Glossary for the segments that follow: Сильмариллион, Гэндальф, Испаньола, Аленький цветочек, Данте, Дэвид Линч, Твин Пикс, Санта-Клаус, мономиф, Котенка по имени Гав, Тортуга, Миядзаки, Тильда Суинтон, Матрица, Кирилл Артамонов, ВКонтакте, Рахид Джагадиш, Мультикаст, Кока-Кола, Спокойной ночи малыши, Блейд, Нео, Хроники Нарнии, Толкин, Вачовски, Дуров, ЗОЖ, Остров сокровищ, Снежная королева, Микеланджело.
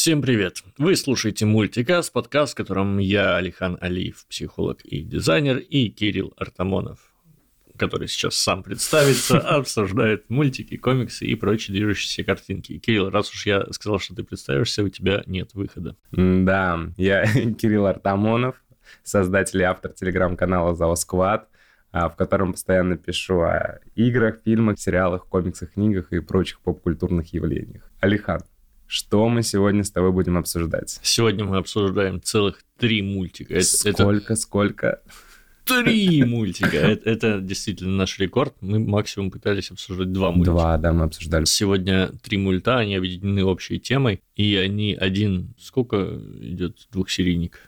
Всем привет! Вы слушаете Мультикаст, подкаст, в котором я, Алихан Алиев, психолог и дизайнер, и Кирилл Артамонов, который сейчас сам представится, обсуждает мультики, комиксы и прочие движущиеся картинки. Кирилл, раз уж я сказал, что ты представишься, у тебя нет выхода. Да, я Кирилл Артамонов, создатель и автор телеграм-канала «Заоскват», в котором постоянно пишу о играх, фильмах, сериалах, комиксах, книгах и прочих поп-культурных явлениях. Алихан, что мы сегодня с тобой будем обсуждать? Сегодня мы обсуждаем целых 3 мультика. Сколько? 3 мультика. Это действительно наш рекорд. Мы максимум пытались обсуждать 2 мультика. 2, да, мы обсуждали. Сегодня 3 мульта, они объединены общей темой. И они один... Сколько идет двухсерийник?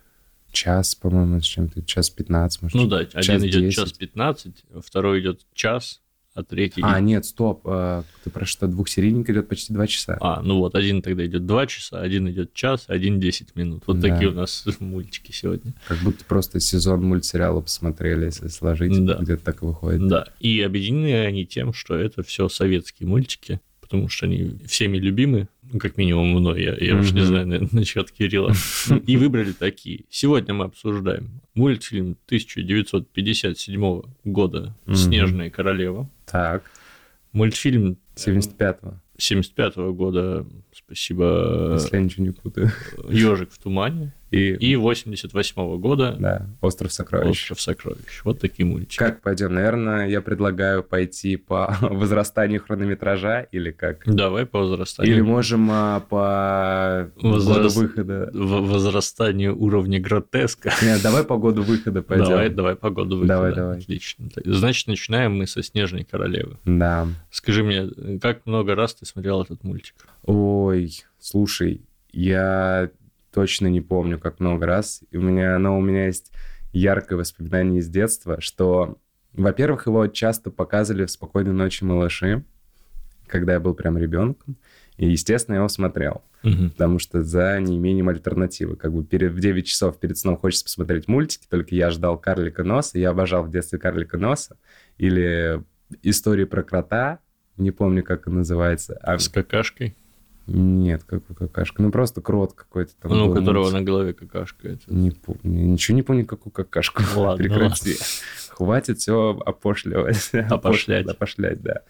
Час, по-моему, с чем-то. 1:15, может. Ну да, один идет 1:15, второй идет 1 час. А третий... А, нет, стоп. Ты про что? Двухсерийник идет почти 2 часа. А, ну вот, один тогда идет 2 часа, один идет 1 час, один 10 минут. Вот да. Такие у нас мультики сегодня. Как будто просто сезон мультсериала посмотрели, если сложить, да. Где-то так выходит. Да, и объединены они тем, что это все советские мультики, потому что они всеми любимы, ну, как минимум мной, я уж не знаю насчет Кирилла, и выбрали такие. Сегодня мы обсуждаем мультфильм 1957 года «Снежная королева». Так. Мультфильм... 75-го года, спасибо... Если я ничего не путаю. «Ежик в тумане». И 88-го года... Да, «Остров сокровищ». «Остров сокровищ». Вот такие мультики. Как пойдем? Наверное, я предлагаю пойти по возрастанию хронометража или как? Давай по возрастанию. Или можем по году выхода. Возрастанию уровня гротеска. Нет, давай по году выхода пойдем. Давай по году выхода. Давай. Отлично. Значит, начинаем мы со «Снежной королевы». Да. Скажи мне, как много раз ты смотрел этот мультик? Ой, слушай, я... Точно не помню, как много раз. И у меня есть яркое воспоминание из детства, что, во-первых, его часто показывали в «Спокойной ночи малыши», когда я был прям ребенком. И, естественно, я его смотрел, потому что за неимением альтернативы. Как бы в 9 часов перед сном хочется посмотреть мультики, только я ждал «Карлика носа». Я обожал в детстве «Карлика носа». Или «Истории про крота», не помню, как он называется. С какашкой? Нет, какой какашка? Ну, просто крот какой-то там. Ну, у которого на голове какашка. Это... Не помню. Ничего не помню, какую какашку. Ладно, прекрати. Ладно. Хватит все опошливать. Опошлять, да.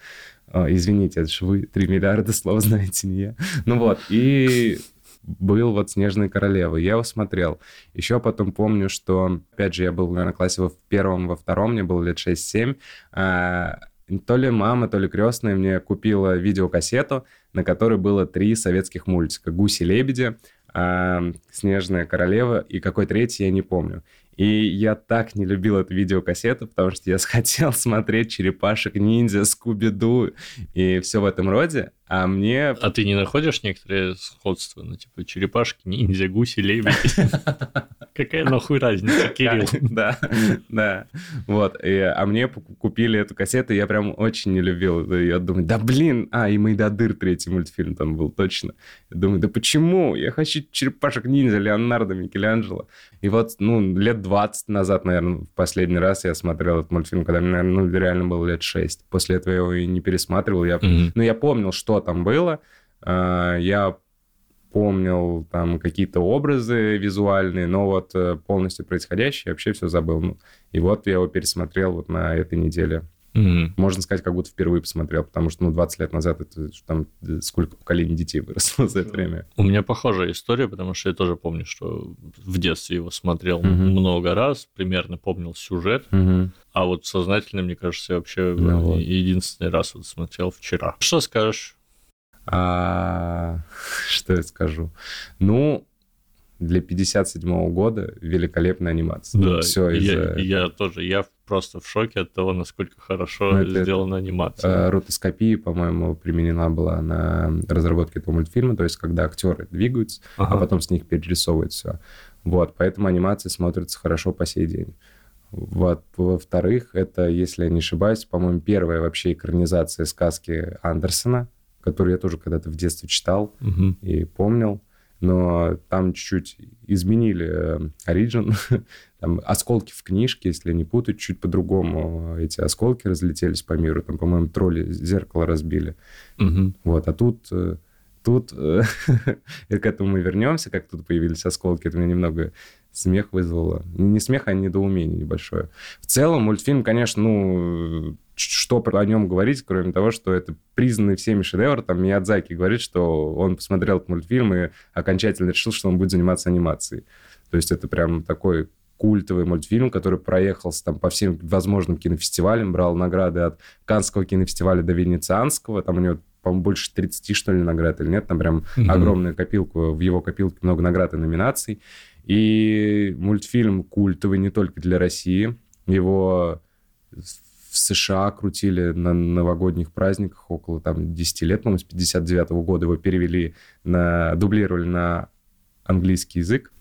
О, извините, это же вы 3 миллиарда слов знаете, не я. Ну вот, и был вот «Снежная королева». Я его смотрел. Еще потом помню, что, опять же, я был, наверное, в классе в 1, во 2, мне было лет 6-7. То ли мама, то ли крестная мне купила видеокассету, на которой было 3 советских мультика. «Гуси-лебеди», «Снежная королева» и какой третий, я не помню. И я так не любил эту видеокассету, потому что я хотел смотреть «Черепашек-ниндзя», «Скуби-Ду» и все в этом роде, а мне... А ты не находишь некоторые сходства? Ну, типа, «Черепашки-ниндзя», «Гуси-лебеди». Какая нахуй разница, Кирилл? Да. Вот. А мне купили эту кассету, и я прям очень не любил ее. Думаю, да блин, и «Мойдодыр» 3 мультфильм там был, точно. Я думаю, да почему? Я хочу «Черепашек-ниндзя», «Леонардо», «Микеланджело». И вот, ну, лет 20 назад, наверное, в последний раз я смотрел этот мультфильм, когда мне, наверное, реально было лет 6. После этого я его и не пересматривал. Но я помнил, что там было. Я помнил там какие-то образы визуальные, но вот полностью происходящее вообще все забыл. Ну, и вот я его пересмотрел вот на этой неделе. Можно сказать, как будто впервые посмотрел, потому что 20 лет назад это там сколько поколений детей выросло за это время. У меня похожая история, потому что я тоже помню, что в детстве его смотрел много раз, примерно помнил сюжет, а вот сознательно, мне кажется, я вообще единственный раз вот смотрел вчера. Что скажешь? Что я скажу? Ну, для 57-го года великолепная анимация. Да, все я тоже, я просто в шоке от того, насколько хорошо сделана анимация. Ротоскопия, по-моему, применена была на разработке этого мультфильма, то есть когда актеры двигаются, а потом с них перерисовывают все. Вот, поэтому анимация смотрится хорошо по сей день. Вот. Во-вторых, это, если я не ошибаюсь, по-моему, первая вообще экранизация сказки Андерсена, которую я тоже когда-то в детстве читал и помнил, но там чуть-чуть изменили оригин, там осколки в книжке, если не путать, чуть по-другому эти осколки разлетелись по миру, там, по-моему, тролли зеркало разбили, вот, а тут тут, и к этому мы вернемся, как тут появились осколки, это меня немного смех вызвало. Не смех, а недоумение небольшое. В целом мультфильм, конечно, ну, что о нем говорить, кроме того, что это признанный всеми шедевр. Там Миядзаки говорит, что он посмотрел этот мультфильм и окончательно решил, что он будет заниматься анимацией. То есть это прям такой культовый мультфильм, который проехался там по всем возможным кинофестивалям, брал награды от Каннского кинофестиваля до Венецианского. Там у него, по-моему, больше 30, что ли, наград или нет. Там прям огромная копилка, в его копилке много наград и номинаций. И мультфильм культовый не только для России. Его в США крутили на новогодних праздниках около там, 10 лет, по-моему, с 59 года. Его перевели, дублировали на английский язык.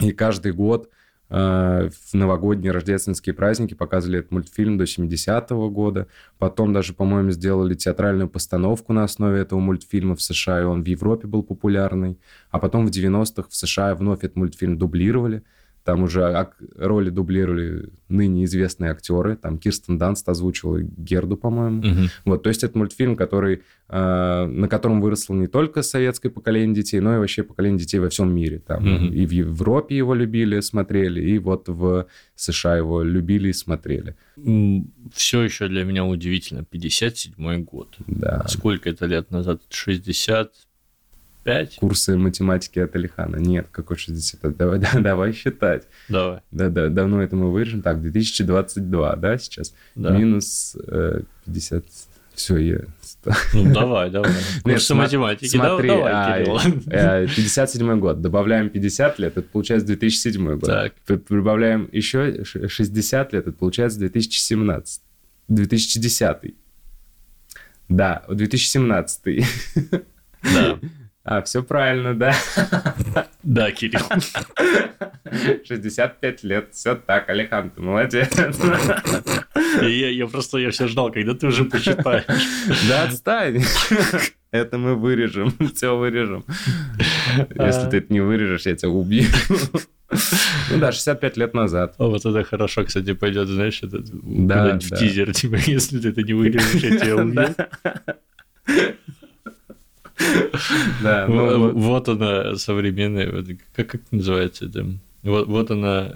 И каждый год в новогодние рождественские праздники показывали этот мультфильм до 70-го года. Потом даже, по-моему, сделали театральную постановку на основе этого мультфильма в США, и он в Европе был популярный. А потом в 90-х в США вновь этот мультфильм дублировали. Там уже роли дублировали ныне известные актеры. Там Кирстен Данст озвучивала Герду, по-моему. Вот, то есть это мультфильм, который, на котором выросло не только советское поколение детей, но и вообще поколение детей во всем мире. Там и в Европе его любили, смотрели, и вот в США его любили и смотрели. Все еще для меня удивительно. 57-й год. Да. Сколько это лет назад? 60... 5? Курсы математики от Алихана. Нет, какой 60? Давай считать. Давай. Да, давно это мы вырежем. Так, 2022, да, сейчас? Да. Минус 50. Все, я... Ну, давай. Курсы математики. Смотри, давай, Кирилл. 57 год. Добавляем 50 лет, это получается 2007 год. Так. Прибавляем еще 60 лет, это получается 2017. 2010. Да, 2017. Да. А, все правильно, да? Да, Кирилл. 65 лет, все так, Алихан, ты молодец. Я все ждал, когда ты уже посчитаешь. Да отстань. Это мы вырежем, все вырежем. Если ты это не вырежешь, я тебя убью. Ну да, 65 лет назад. Вот это хорошо, кстати, пойдет, знаешь, куда-нибудь в тизер, типа, если ты это не вырежешь, я тебя убью. Да, ну, вот она современная, как называется это? Вот она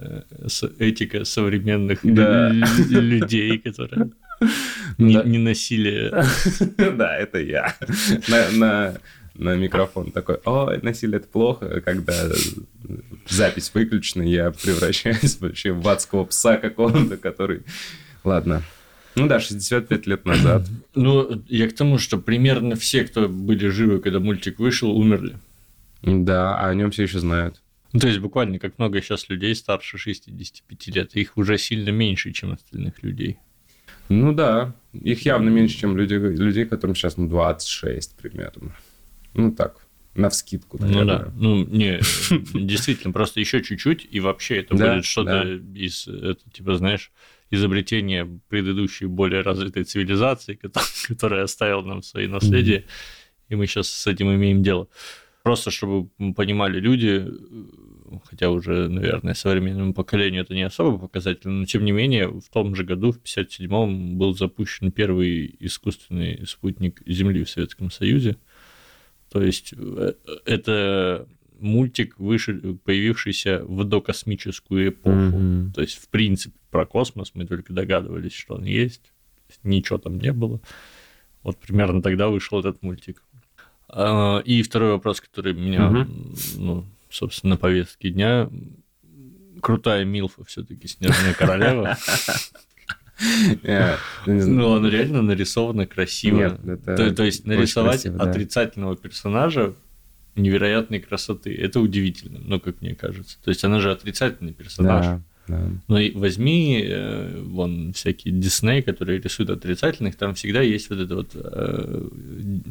этика современных людей, которые не насилие. Да, это я. На микрофон такой: о, насилие это плохо, когда запись выключена, я превращаюсь вообще в адского пса какого-то, который... Ладно. Ну да, 65 лет назад. Ну, я к тому, что примерно все, кто были живы, когда мультик вышел, умерли. Да, а о нем все еще знают. Ну, то есть, буквально, как много сейчас людей старше 65 лет, их уже сильно меньше, чем остальных людей. Ну да, их явно меньше, чем людей, которым сейчас 26 примерно. Ну так, навскидку, наверное. Ну да, действительно, просто еще чуть-чуть, и вообще это будет что-то из, типа, знаешь... изобретение предыдущей более развитой цивилизации, которая оставила нам свои наследия, и мы сейчас с этим имеем дело. Просто, чтобы понимали люди, хотя уже, наверное, современному поколению это не особо показательно, но, тем не менее, в том же году, в 1957-м, был запущен первый искусственный спутник Земли в Советском Союзе. То есть, это... мультик, появившийся в докосмическую эпоху. То есть, в принципе, про космос мы только догадывались, что он есть. Ничего там не было. Вот примерно тогда вышел этот мультик. И второй вопрос, который у меня, собственно, на повестке дня. Крутая милфа все-таки Снежная королева. Ну, она реально нарисована красиво. То есть, нарисовать отрицательного персонажа невероятной красоты. Это удивительно, как мне кажется. То есть, она же отрицательный персонаж. Да. Но возьми вон всякие Дисней, которые рисуют отрицательных, там всегда есть вот это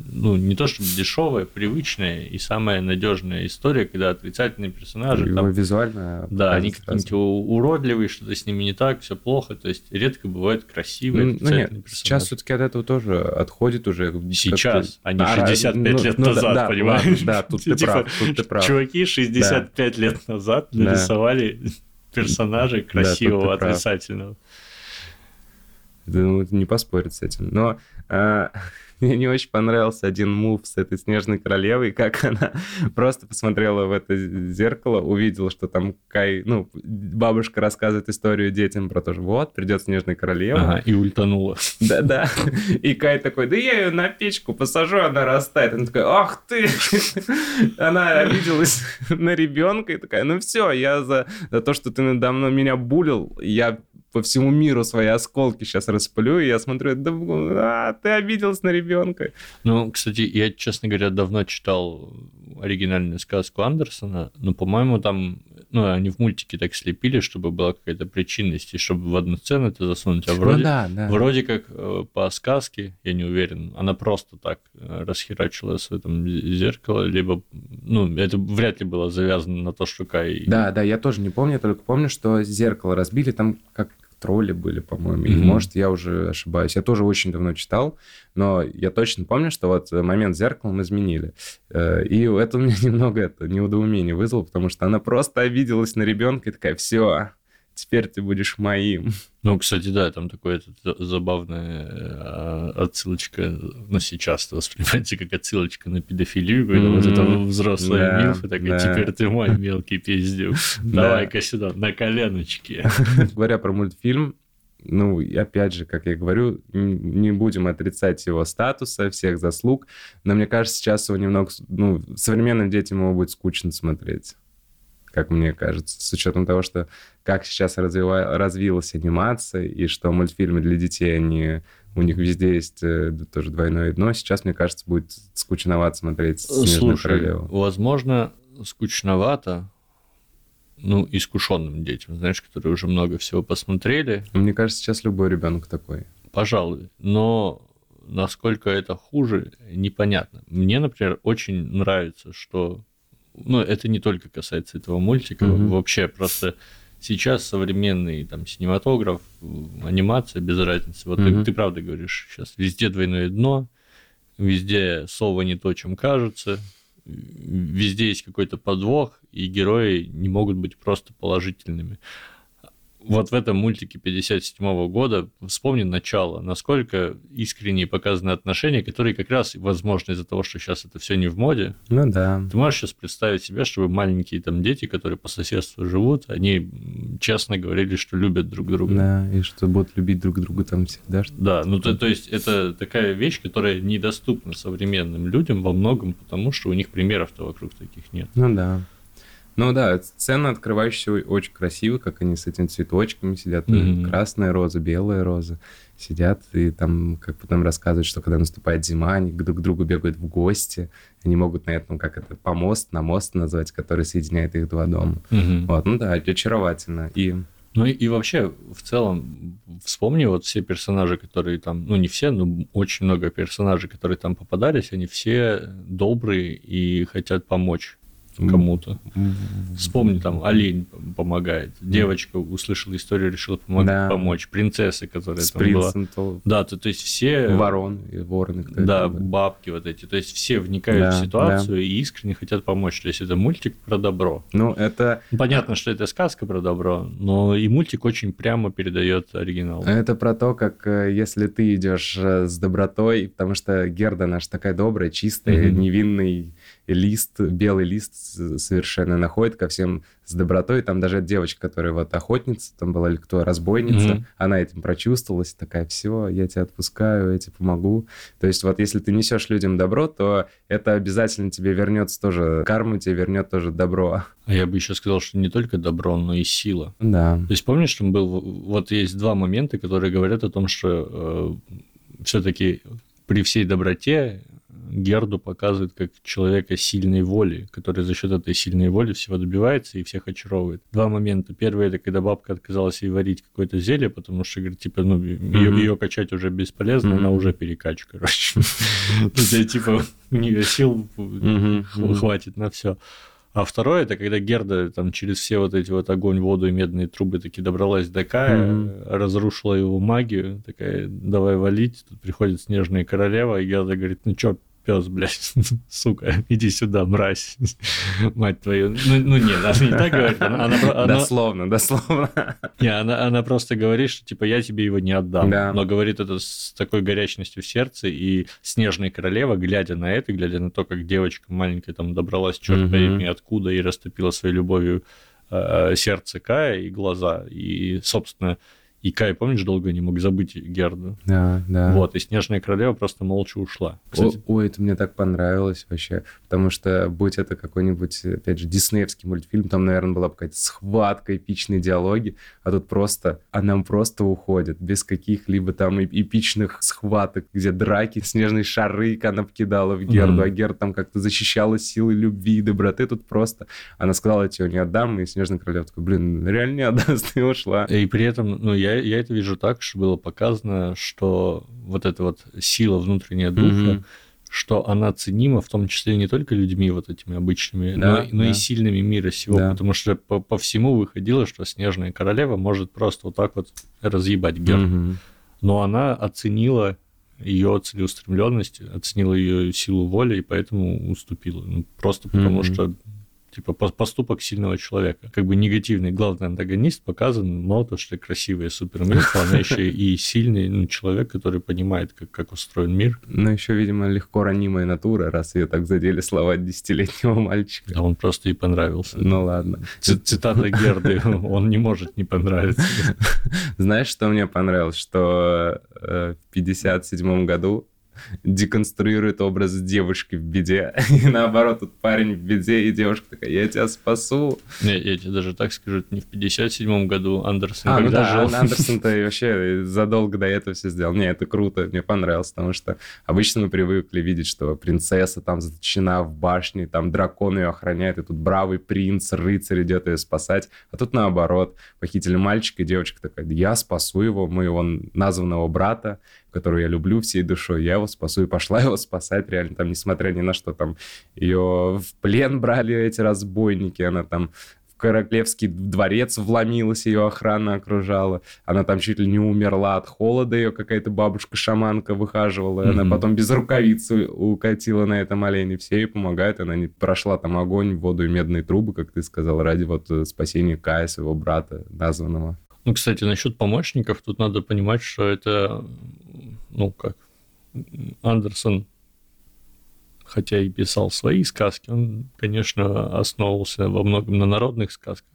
не то чтобы дешевая, привычная и самая надежная история, когда отрицательные персонажи там, визуально... Да, они какие-нибудь уродливые, что-то с ними не так, все плохо. То есть, редко бывают красивые отрицательные персонажи. Сейчас все-таки от этого тоже отходит уже... Сейчас, а не 65 лет назад, понимаешь? Да, тут ты прав. Чуваки 65 лет назад нарисовали... персонажей красивого, отрицательного. Да, не поспорить с этим. Но Мне не очень понравился один мув с этой Снежной королевой, как она просто посмотрела в это зеркало, увидела, что там бабушка рассказывает историю детям про то, что вот, придет Снежная королева. Ага, и ультанула. Да-да. И Кай такой, да я ее на печку посажу, она растает. Она такая, ах ты! Она обиделась на ребенка и такая, ну все, я за то, что ты надо мной меня булил, я по всему миру свои осколки сейчас распылю, и я смотрю, да, ты обиделась на ребенка. Ну, кстати, я, честно говоря, давно читал оригинальную сказку Андерсена, но, по-моему, там, они в мультике так слепили, чтобы была какая-то причинность, и чтобы в одну сцену это засунуть. А вроде, вроде как по сказке, я не уверен, она просто так расхерачила в этом зеркало, либо, это вряд ли было завязано на то, что Кай... Да, я тоже не помню, только помню, что зеркало разбили, там как тролли были, по-моему, или, может, я уже ошибаюсь. Я тоже очень давно читал, но я точно помню, что вот момент с зеркалом изменили. И это у меня немного неудоумение вызвало, потому что она просто обиделась на ребенка и такая, все, теперь ты будешь моим. Ну, кстати, да, там такая забавная отсылочка, сейчас это воспринимается как отсылочка на педофилию, когда вот это взрослый милф, и такая, теперь ты мой мелкий пиздюк, давай-ка сюда, на коленочки. Говоря про мультфильм, опять же, как я говорю, не будем отрицать его статуса, всех заслуг, но мне кажется, сейчас его немного, современным детям его будет скучно смотреть. Как мне кажется, с учетом того, что как сейчас развилась анимация, и что мультфильмы для детей, у них везде есть тоже двойное дно. Сейчас, мне кажется, будет скучновато смотреть «Снежную королеву». Слушай, возможно, скучновато, искушенным детям, знаешь, которые уже много всего посмотрели. Мне кажется, сейчас любой ребенок такой. Пожалуй, но насколько это хуже, непонятно. Мне, например, очень нравится, что... это не только касается этого мультика, вообще просто сейчас современный синематограф, анимация, без разницы. Вот ты правда говоришь, сейчас везде двойное дно, везде слово не то, чем кажется, везде есть какой-то подвох, и герои не могут быть просто положительными. Вот в этом мультике 57-го года вспомни начало, насколько искренне показаны отношения, которые как раз, возможно, из-за того, что сейчас это все не в моде. Ты можешь сейчас представить себе, чтобы маленькие дети, которые по соседству живут, они честно говорили, что любят друг друга. Да, и что будут любить друг друга там всегда. Да, то есть это такая вещь, которая недоступна современным людям во многом, потому что у них примеров-то вокруг таких нет. Сцена, открывающаяся, очень красиво, как они с этими цветочками сидят. Красная роза, белая роза. Сидят и там, как потом рассказывают, что когда наступает зима, они друг к другу бегают в гости. Они могут на этом, помост, на мост назвать, который соединяет их два дома. Очаровательно. И вообще, в целом, вспомни все персонажи, которые там... не все, но очень много персонажей, которые там попадались, они все добрые и хотят помочь кому-то. Вспомни, олень помогает. Девочка услышала историю, решила помочь. Принцессы, которая с там принцем была. Да, то есть все... Вороны. Да, бабки эти. То есть все вникают в ситуацию и искренне хотят помочь. То есть это мультик про добро. Понятно, что это сказка про добро, но и мультик очень прямо передает оригинал. Это про то, как если ты идешь с добротой, потому что Герда наша такая добрая, чистая, невинный лист, белый лист совершенно находит ко всем с добротой. Там даже девочка, которая охотница, там была или кто, разбойница, она этим прочувствовалась, такая, все, я тебя отпускаю, я тебе помогу. То есть если ты несешь людям добро, то это обязательно тебе вернется тоже, карма тебе вернет тоже добро. А я бы еще сказал, что не только добро, но и сила. Да. То есть помнишь, там был, есть два момента, которые говорят о том, что все-таки при всей доброте Герду показывает как человека сильной воли, который за счет этой сильной воли всего добивается и всех очаровывает. Два момента. Первый — это когда бабка отказалась ей варить какое-то зелье, потому что, говорит, ее качать уже бесполезно, она уже перекачка, короче. У нее сил хватит на все. А второе — это когда Герда через все огонь, воду и медные трубы таки добралась до Кая, разрушила его магию, такая, давай валить. Тут приходит Снежная королева, и Герда говорит, пес, блядь, сука, иди сюда, мразь, мать твою. Ну нет, она не так говорит. Дословно. Не, она просто говорит, что типа я тебе его не отдам. Да. Но говорит это с такой горячностью в сердце, и Снежная королева, глядя на это, глядя на то, как девочка маленькая там добралась, черт пойми откуда, и растопила своей любовью сердце Кая и глаза, и, собственно, и Кай, помнишь, долго не мог забыть Герду? Да. Вот, и Снежная королева просто молча ушла. Кстати... Ой, это мне так понравилось вообще, потому что, будь это какой-нибудь, опять же, диснеевский мультфильм, там, наверное, была бы какая-то схватка, эпичные диалоги, а тут просто, она просто уходит, без каких-либо там эпичных схваток, где драки, снежные шары она кидала в Герду, а Герда там как-то защищала силы любви и доброты, тут просто она сказала, я тебе не отдам, и Снежная королева такой, блин, реально не отдаст, и ушла. И при этом, ну, я это вижу так, что было показано, что вот эта вот сила внутренняя духа, что она ценима в том числе не только людьми вот этими обычными, но и сильными мира сего, потому что по всему выходило, что Снежная королева может просто вот так вот разъебать Герду. Но она оценила ее целеустремленность, оценила ее силу воли и поэтому уступила. Ну, просто потому что... Типа поступок сильного человека. Как бы негативный главный антагонист показан, мало того, что красивая суперменка, она еще и сильный человек, который понимает, как устроен мир. Но еще, видимо, легко ранимая натура, раз ее так задели слова 10-летнего мальчика. А он просто ей понравился. Ну ладно. Цитата Герды, он не может не понравиться. Знаешь, что мне понравилось? Что в 57-м году деконструирует образ девушки в беде. И наоборот, тут парень в беде, и девушка такая, я тебя спасу. Нет, я тебе даже так скажу, это не в 57-м году Андерсен жил. Андерсен-то вообще задолго до этого все сделал. Не, это круто, мне понравилось, потому что обычно мы привыкли видеть, что принцесса там заточена в башне, там дракон ее охраняет, и тут бравый принц, рыцарь идет ее спасать. А тут наоборот, похитили мальчика, и девочка такая, я спасу его, моего названного брата, которую я люблю всей душой, я его спасу, и пошла его спасать, реально, там, несмотря ни на что, там, ее в плен брали эти разбойники, она там в королевский дворец вломилась, ее охрана окружала, она там чуть ли не умерла от холода, ее какая-то бабушка-шаманка выхаживала, она потом без рукавицы укатила на этом олене, все ей помогают, она не прошла там огонь, воду и медные трубы, как ты сказал, ради вот спасения Кая, своего брата названного. Ну, кстати, насчет помощников, тут надо понимать, что это, ну, как, Андерсен, хотя и писал свои сказки, он, конечно, основывался во многом на народных сказках.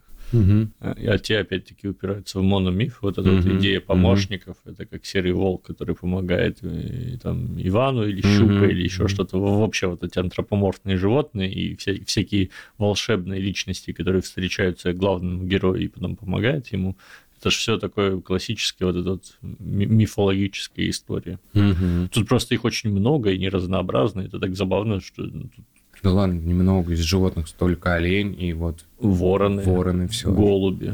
А те, опять-таки, упираются в мономиф, вот эта вот идея помощников, это как серый волк, который помогает и, там, Ивану или Щука, или еще что-то, вообще вот эти антропоморфные животные и всякие волшебные личности, которые встречаются главному герою и потом помогают ему, это же все такое классическое, вот эта вот мифологическая история. Тут просто их очень много и неразнообразно, это так забавно, что... Да ладно, немного, из животных столько олень и вот... Вороны, все. Голуби?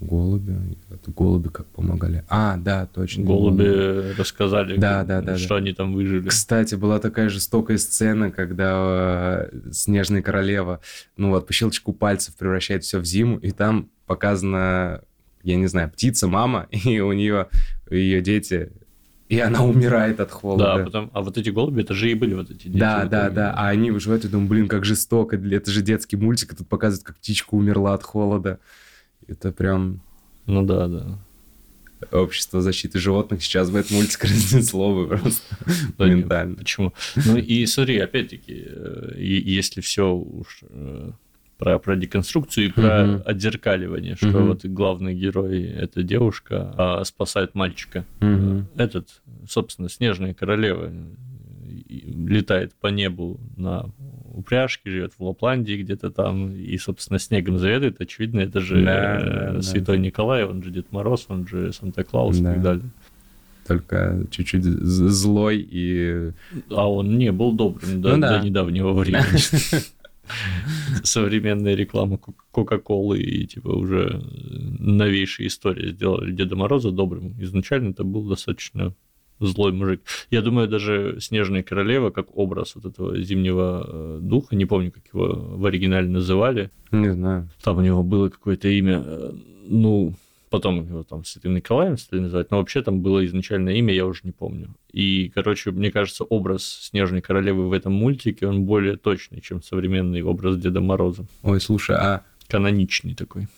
Это голуби как помогали. А, да, точно. Голуби рассказали, что они там выжили. Кстати, была такая жестокая сцена, когда Снежная королева, ну вот, по щелчку пальцев превращает все в зиму, и там показана, я не знаю, птица-мама, и у нее ее дети... И она умирает от холода. Да, потом, а вот эти голуби, это же и были вот эти дети. Да. А они выживают, и думаю, блин, как жестоко. Это же детский мультик, и тут показывают, как птичка умерла от холода. Это прям... Ну да. Общество защиты животных сейчас в этот мультик разнесло бы просто ментально. Почему? Ну и смотри, опять-таки, если все уж... Про деконструкцию и про отзеркаливание, что вот главный герой, эта девушка, спасает мальчика. Этот, собственно, Снежная королева летает по небу на упряжке, живет в Лапландии где-то там, и, собственно, снегом заведует. Очевидно, это же Святой Николай, он же Дед Мороз, он же Санта-Клаус и так далее. Только чуть-чуть злой и... А он не был добрым до недавнего времени. Современная реклама Кока-Колы и типа уже новейшая история сделали Деда Мороза добрым. Изначально это был достаточно злой мужик. Я думаю, даже Снежная королева, как образ вот этого зимнего духа, не помню, как его в оригинале называли. Не знаю. Там у него было какое-то имя, ну... Потом его там Святым Николаем стали называть, но вообще там было изначальное имя, я уже не помню. И, короче, мне кажется, образ Снежной королевы в этом мультике, он более точный, чем современный образ Деда Мороза. Ой, слушай, а... Каноничный такой.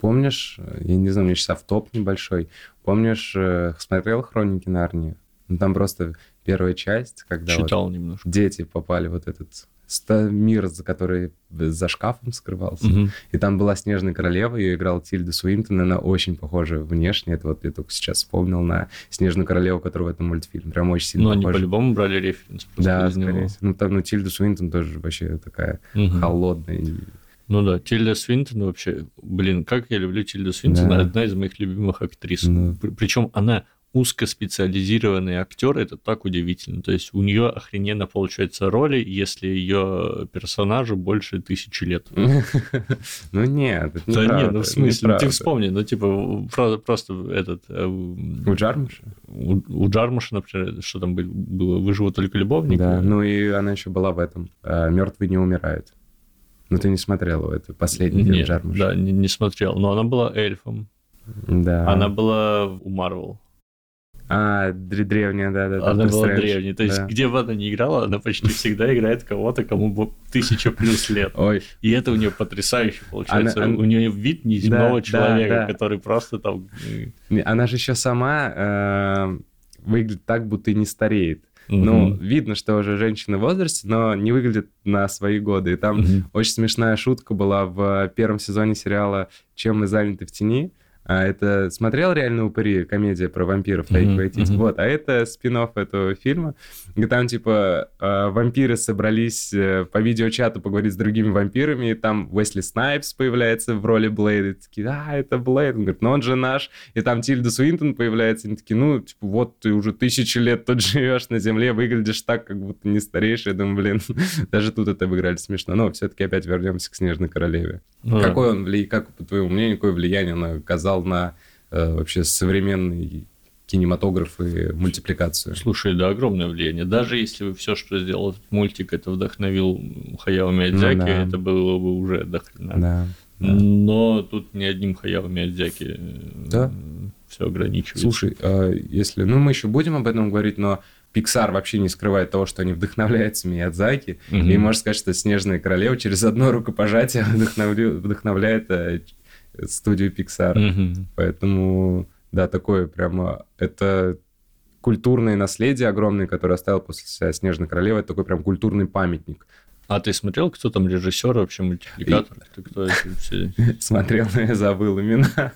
Помнишь, я не знаю, у меня сейчас автоп небольшой, помнишь, смотрел «Хроники Нарнии»? Ну, там просто первая часть, когда вот дети попали в вот этот мир, за который за шкафом скрывался. Угу. И там была Снежная королева, ее играла Тильда Суинтон, она очень похожа внешне. Это вот я только сейчас вспомнил на Снежную королеву, которая в этом мультфильме. Прям очень сильно похожа. Ну, они по-любому брали референс. Да, скорее. Ну, там, ну, Тильда Суинтон тоже вообще такая холодная. Ну да, Тильда Суинтон вообще... Блин, как я люблю Тильду Суинтон. Да. Она одна из моих любимых актрис. Да. Причем она... узкоспециализированный актер, это так удивительно. То есть у нее охрененно получаются роли, если ее персонажу больше 1000 лет. Ну нет, это неправда. Да нет, ну в смысле, ты вспомни, ну типа просто этот... У Джармуша? У Джармуша, например, что там было? «Выживут только любовники». Да, ну и она еще была в этом. «Мертвые не умирают». Ну ты не смотрел это, последний день Джармуша. Да, не смотрел, но она была эльфом. Да. Она была у Марвел. А, древняя, да. Она была древняя, то есть где бы она ни играла, она почти всегда играет кого-то, кому 1000+ лет. Ой. И это у нее потрясающе получается. У нее вид неземного человека, который просто там... Она же еще сама выглядит так, будто и не стареет. Ну, видно, что уже женщина в возрасте, но не выглядит на свои годы. И там очень смешная шутка была в первом сезоне сериала «Чем мы заняты в тени». А это смотрел реально «Упыри», комедия про вампиров, вот, а это спин-офф этого фильма, где там, типа, вампиры собрались по видеочату поговорить с другими вампирами, и там Уэсли Снайпс появляется в роли Блейда, и такие, это Блейд, он говорит, ну он же наш, и там Тильда Суинтон появляется, и они такие, ну, типа, вот ты уже 1000 лет тут живешь на земле, выглядишь так, как будто не стареешь, я думаю, блин, даже тут это обыграли смешно, но все-таки опять вернемся к «Снежной королеве». Ну, какое он, как, по твоему мнению, какое влияние он оказал на вообще современный кинематограф и мультипликацию? Слушай, да, огромное влияние. Даже если бы все, что сделал этот мультик, это вдохновил Хаяо Миядзаки, это было бы уже дохрена. Да, но тут ни одним Хаяо Миядзаки все ограничивается. Слушай, если... Ну, мы еще будем об этом говорить, но Pixar вообще не скрывает того, что они вдохновляются Миядзаки. И можно сказать, что «Снежная королева» через одно рукопожатие вдохновляет... студию Pixar. Поэтому, да, такое прямо... Это культурное наследие огромное, которое оставил после себя «Снежная королева». Это такой прям культурный памятник. А ты смотрел, кто там режиссер, вообще мультипликатор? Смотрел, но я забыл имена,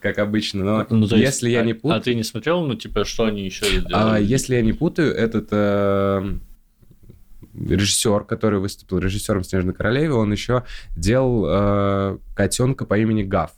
как обычно. Но если я не путаю... А ты не смотрел, ну, типа, что они еще делали? Если я не путаю, этот... режиссер, который выступил режиссером «Снежной королевы», он еще делал «Котенка по имени Гав».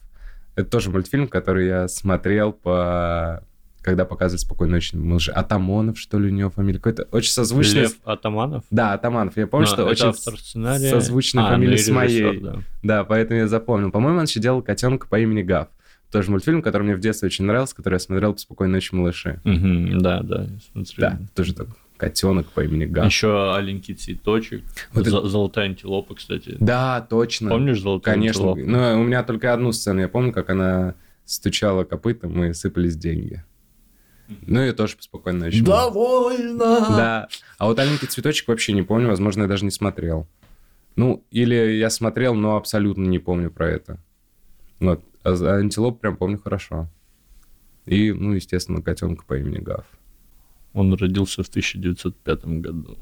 Это тоже мультфильм, который я смотрел, когда показывали «Спокойной ночи малыши». Атамонов, что ли, у него фамилия? Какой-то очень созвучный... Лев Атаманов? Да, Атаманов. Я помню, что очень созвучная фамилия с моей. Да, поэтому я запомнил. По-моему, он еще делал «Котенка по имени Гав». Тоже мультфильм, который мне в детстве очень нравился, который я смотрел по «Спокойной ночи малыши». Да, смотрел. Да, тоже так. «Котенок по имени Гав». Еще «Аленький цветочек». Вот это... «Золотая антилопа», кстати. Да, точно. Помнишь «Золотую антилопу»? Конечно. Но у меня только одну сцену. Я помню, как она стучала копытом, и сыпались деньги. Ну, и тоже «Спокойной ночи». Довольно! Да. А вот «Аленький цветочек» вообще не помню. Возможно, я даже не смотрел. Ну, или я смотрел, но абсолютно не помню про это. Вот. А «Антилоп» прям помню хорошо. И, ну, естественно, «Котенка по имени Гав». Он родился в 1905 году.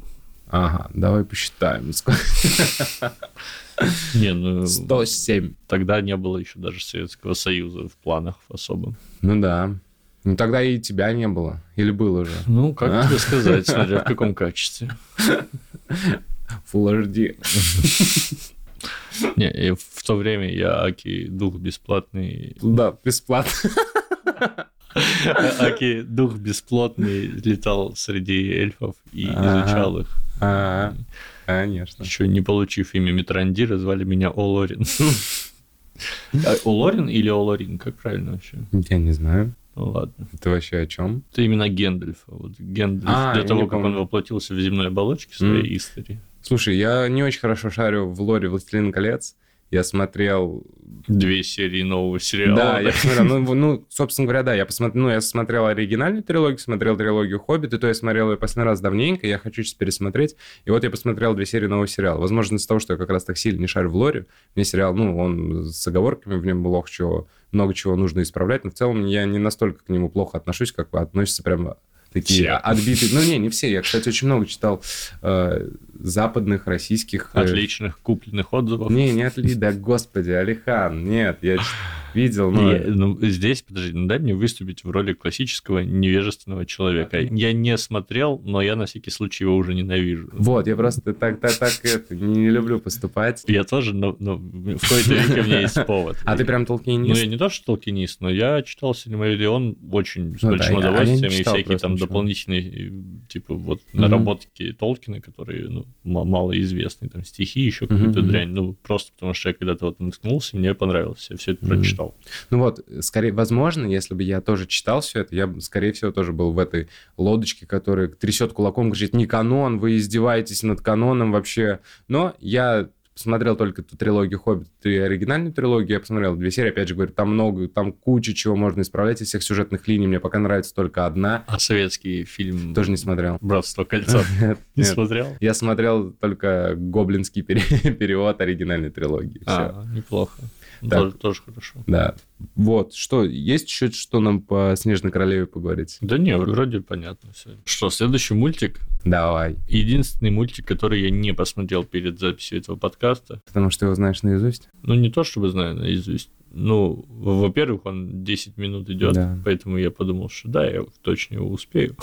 Ага, давай посчитаем. 107. Тогда не было еще даже Советского Союза в планах особо. Ну да. Ну тогда и тебя не было. Или было уже? Ну, как тебе сказать, смотря в каком качестве. Full HD. Не, в то время я Аки дух бесплатный. Да, бесплатный. Аки, дух бесплотный, летал среди эльфов и изучал их. Конечно. Еще не получив имя Митрандира, звали меня Олорин. Олорин или Олорин, как правильно вообще? Я не знаю. Ну ладно. Это вообще о чем? Это имена Гэндальфа. Вот Гэндальф до того, как он воплотился в земной оболочке своей истории. Слушай, я не очень хорошо шарю в лоре «Властелин колец». Я смотрел... 2 серии нового сериала. Да, я посмотрел, собственно говоря, да, я смотрел оригинальную трилогию, смотрел трилогию «Хоббит», и то я смотрел ее последний раз давненько, я хочу сейчас пересмотреть, и вот я посмотрел 2 серии нового сериала. Возможно, из-за того, что я как раз так сильно не шарю в лоре, мне сериал, он с оговорками, в нем было много чего нужно исправлять, но в целом я не настолько к нему плохо отношусь, как относятся прям... Такие отбитые... Не все. Я, кстати, очень много читал западных, российских... Отличных купленных отзывов. Не отличных. Да, господи, Алихан, нет, я видел, но... Здесь, подожди, дай мне выступить в роли классического невежественного человека. Я не смотрел, но я на всякий случай его уже ненавижу. Вот, я просто так не люблю поступать. Я тоже, но в какой-то веке у меня есть повод. А ты прям толкинист? Я не то, что толкинист, но я читал «Сильмариллион» очень с большим удовольствием, и всякие там дополнительные, наработки Толкина, которые, малоизвестны, там, стихи, еще какую-то дрянь. Просто потому что я когда-то наткнулся, мне понравилось, я все это прочитал. Скорее, возможно, если бы я тоже читал все это, я, скорее всего, тоже был в этой лодочке, которая трясет кулаком, кричит, не канон, вы издеваетесь над каноном вообще. Но я... Посмотрел только ту трилогию «Хоббит» и оригинальную трилогию. Я посмотрел 2 серии. Опять же, говорю, там куча чего можно исправлять из всех сюжетных линий. Мне пока нравится только одна. А советский фильм... Тоже не смотрел. «Братство кольца». Не смотрел? Я смотрел только гоблинский перевод оригинальной трилогии. А, неплохо. Тоже хорошо. Да. Вот, что, есть еще что нам по «Снежной королеве» поговорить? Да не, вроде понятно все. Что, следующий мультик? Давай. Единственный мультик, который я не посмотрел перед записью этого подкаста. Потому что его знаешь наизусть? Не то чтобы знаю наизусть. Во-первых, он 10 минут идет, да. Поэтому я подумал, что да, я точно его успею.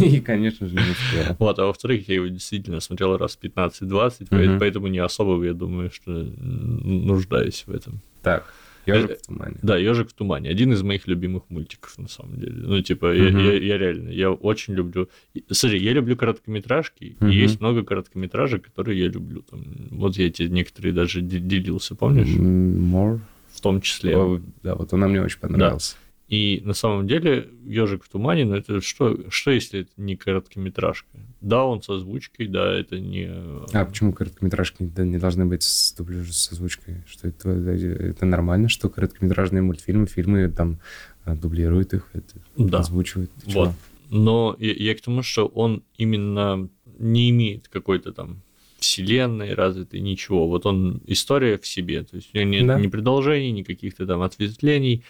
И, конечно же, не успел. А во-вторых, я его действительно смотрел раз 15-20, поэтому не особо, я думаю, что нуждаюсь в этом. Так. «Ежик в тумане». Да, «Ежик в тумане». Один из моих любимых мультиков, на самом деле. Я реально, я очень люблю... Смотри, я люблю короткометражки, и есть много короткометражек, которые я люблю. Я тебе некоторые даже делился, помнишь? More. В том числе. Да, она мне очень понравилась. Да. И на самом деле «Ежик в тумане», это что, если это не короткометражка? Да, он со озвучкой, да, это не... А почему короткометражки не должны быть с дубляжем, с озвучкой? Что это нормально, что короткометражные мультфильмы, фильмы там дублируют их, озвучивают. Вот. Но я к тому, что он именно не имеет какой-то там вселенной развитой, ничего. Он история в себе, то есть у него нет ни продолжений, ни каких-то там ответвлений.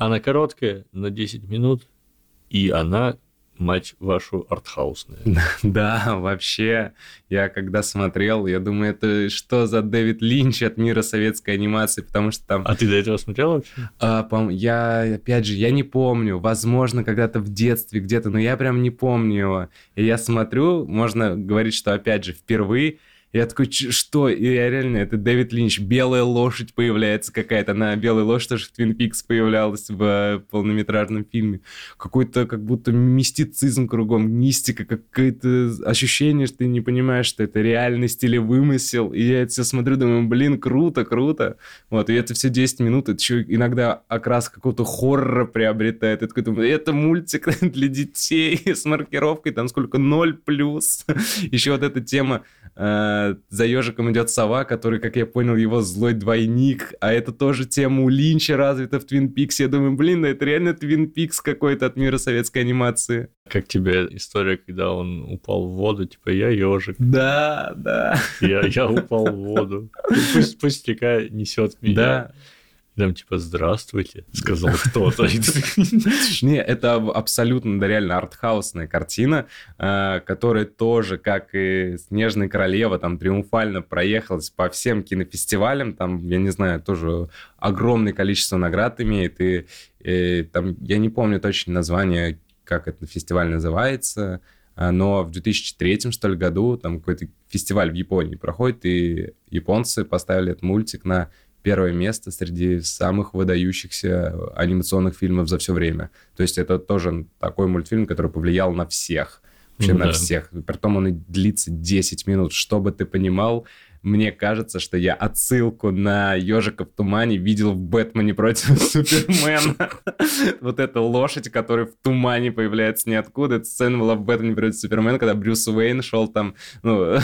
Она короткая, на 10 минут, и она, мать вашу, артхаусная. Да, вообще, я когда смотрел, я думаю, это что за Дэвид Линч от мира советской анимации, потому что там... А ты до этого смотрел вообще? Я не помню, возможно, когда-то в детстве где-то, но я прям не помню его. И я смотрю, можно говорить, что, опять же, впервые... Я такой, что? И я реально, это Дэвид Линч. Белая лошадь появляется какая-то. Она, белая лошадь, тоже в «Твин Пикс» появлялась в полнометражном фильме. Какой-то как будто мистицизм кругом, мистика, какое-то ощущение, что ты не понимаешь, что это реальность или вымысел. И я это все смотрю, думаю, блин, круто, круто. И это все 10 минут. Это еще иногда окрас какого-то хоррора приобретает. Я такой думаю, это мультик для детей с маркировкой, там сколько, 0+. Еще эта тема... За ежиком идет сова, который, как я понял, его злой двойник. А это тоже тема у Линча развита в «Твин Пиксе». Я думаю, это реально «Твин Пикс» какой-то от мира советской анимации. Как тебе история, когда он упал в воду? Я ежик. Да. Я упал в воду. Пусть река несет меня. Да. Там «здравствуйте», сказал кто-то. Не, это абсолютно, реально артхаусная картина, которая тоже, как и «Снежная королева», там триумфально проехалась по всем кинофестивалям, там, я не знаю, тоже огромное количество наград имеет, и там, я не помню точно название, как этот фестиваль называется, но в 2003, что ли, году там какой-то фестиваль в Японии проходит, и японцы поставили этот мультик на... первое место среди самых выдающихся анимационных фильмов за все время. То есть это тоже такой мультфильм, который повлиял на всех. Вообще на всех. Притом он и длится 10 минут. Чтобы ты понимал, Мне кажется, что я отсылку на «Ежика в тумане» видел в «Бэтмене против Супермена». Вот эта лошадь, которая в тумане появляется ниоткуда. Эта сцена была в «Бэтмене против Супермена», когда Брюс Уэйн шел там, ну,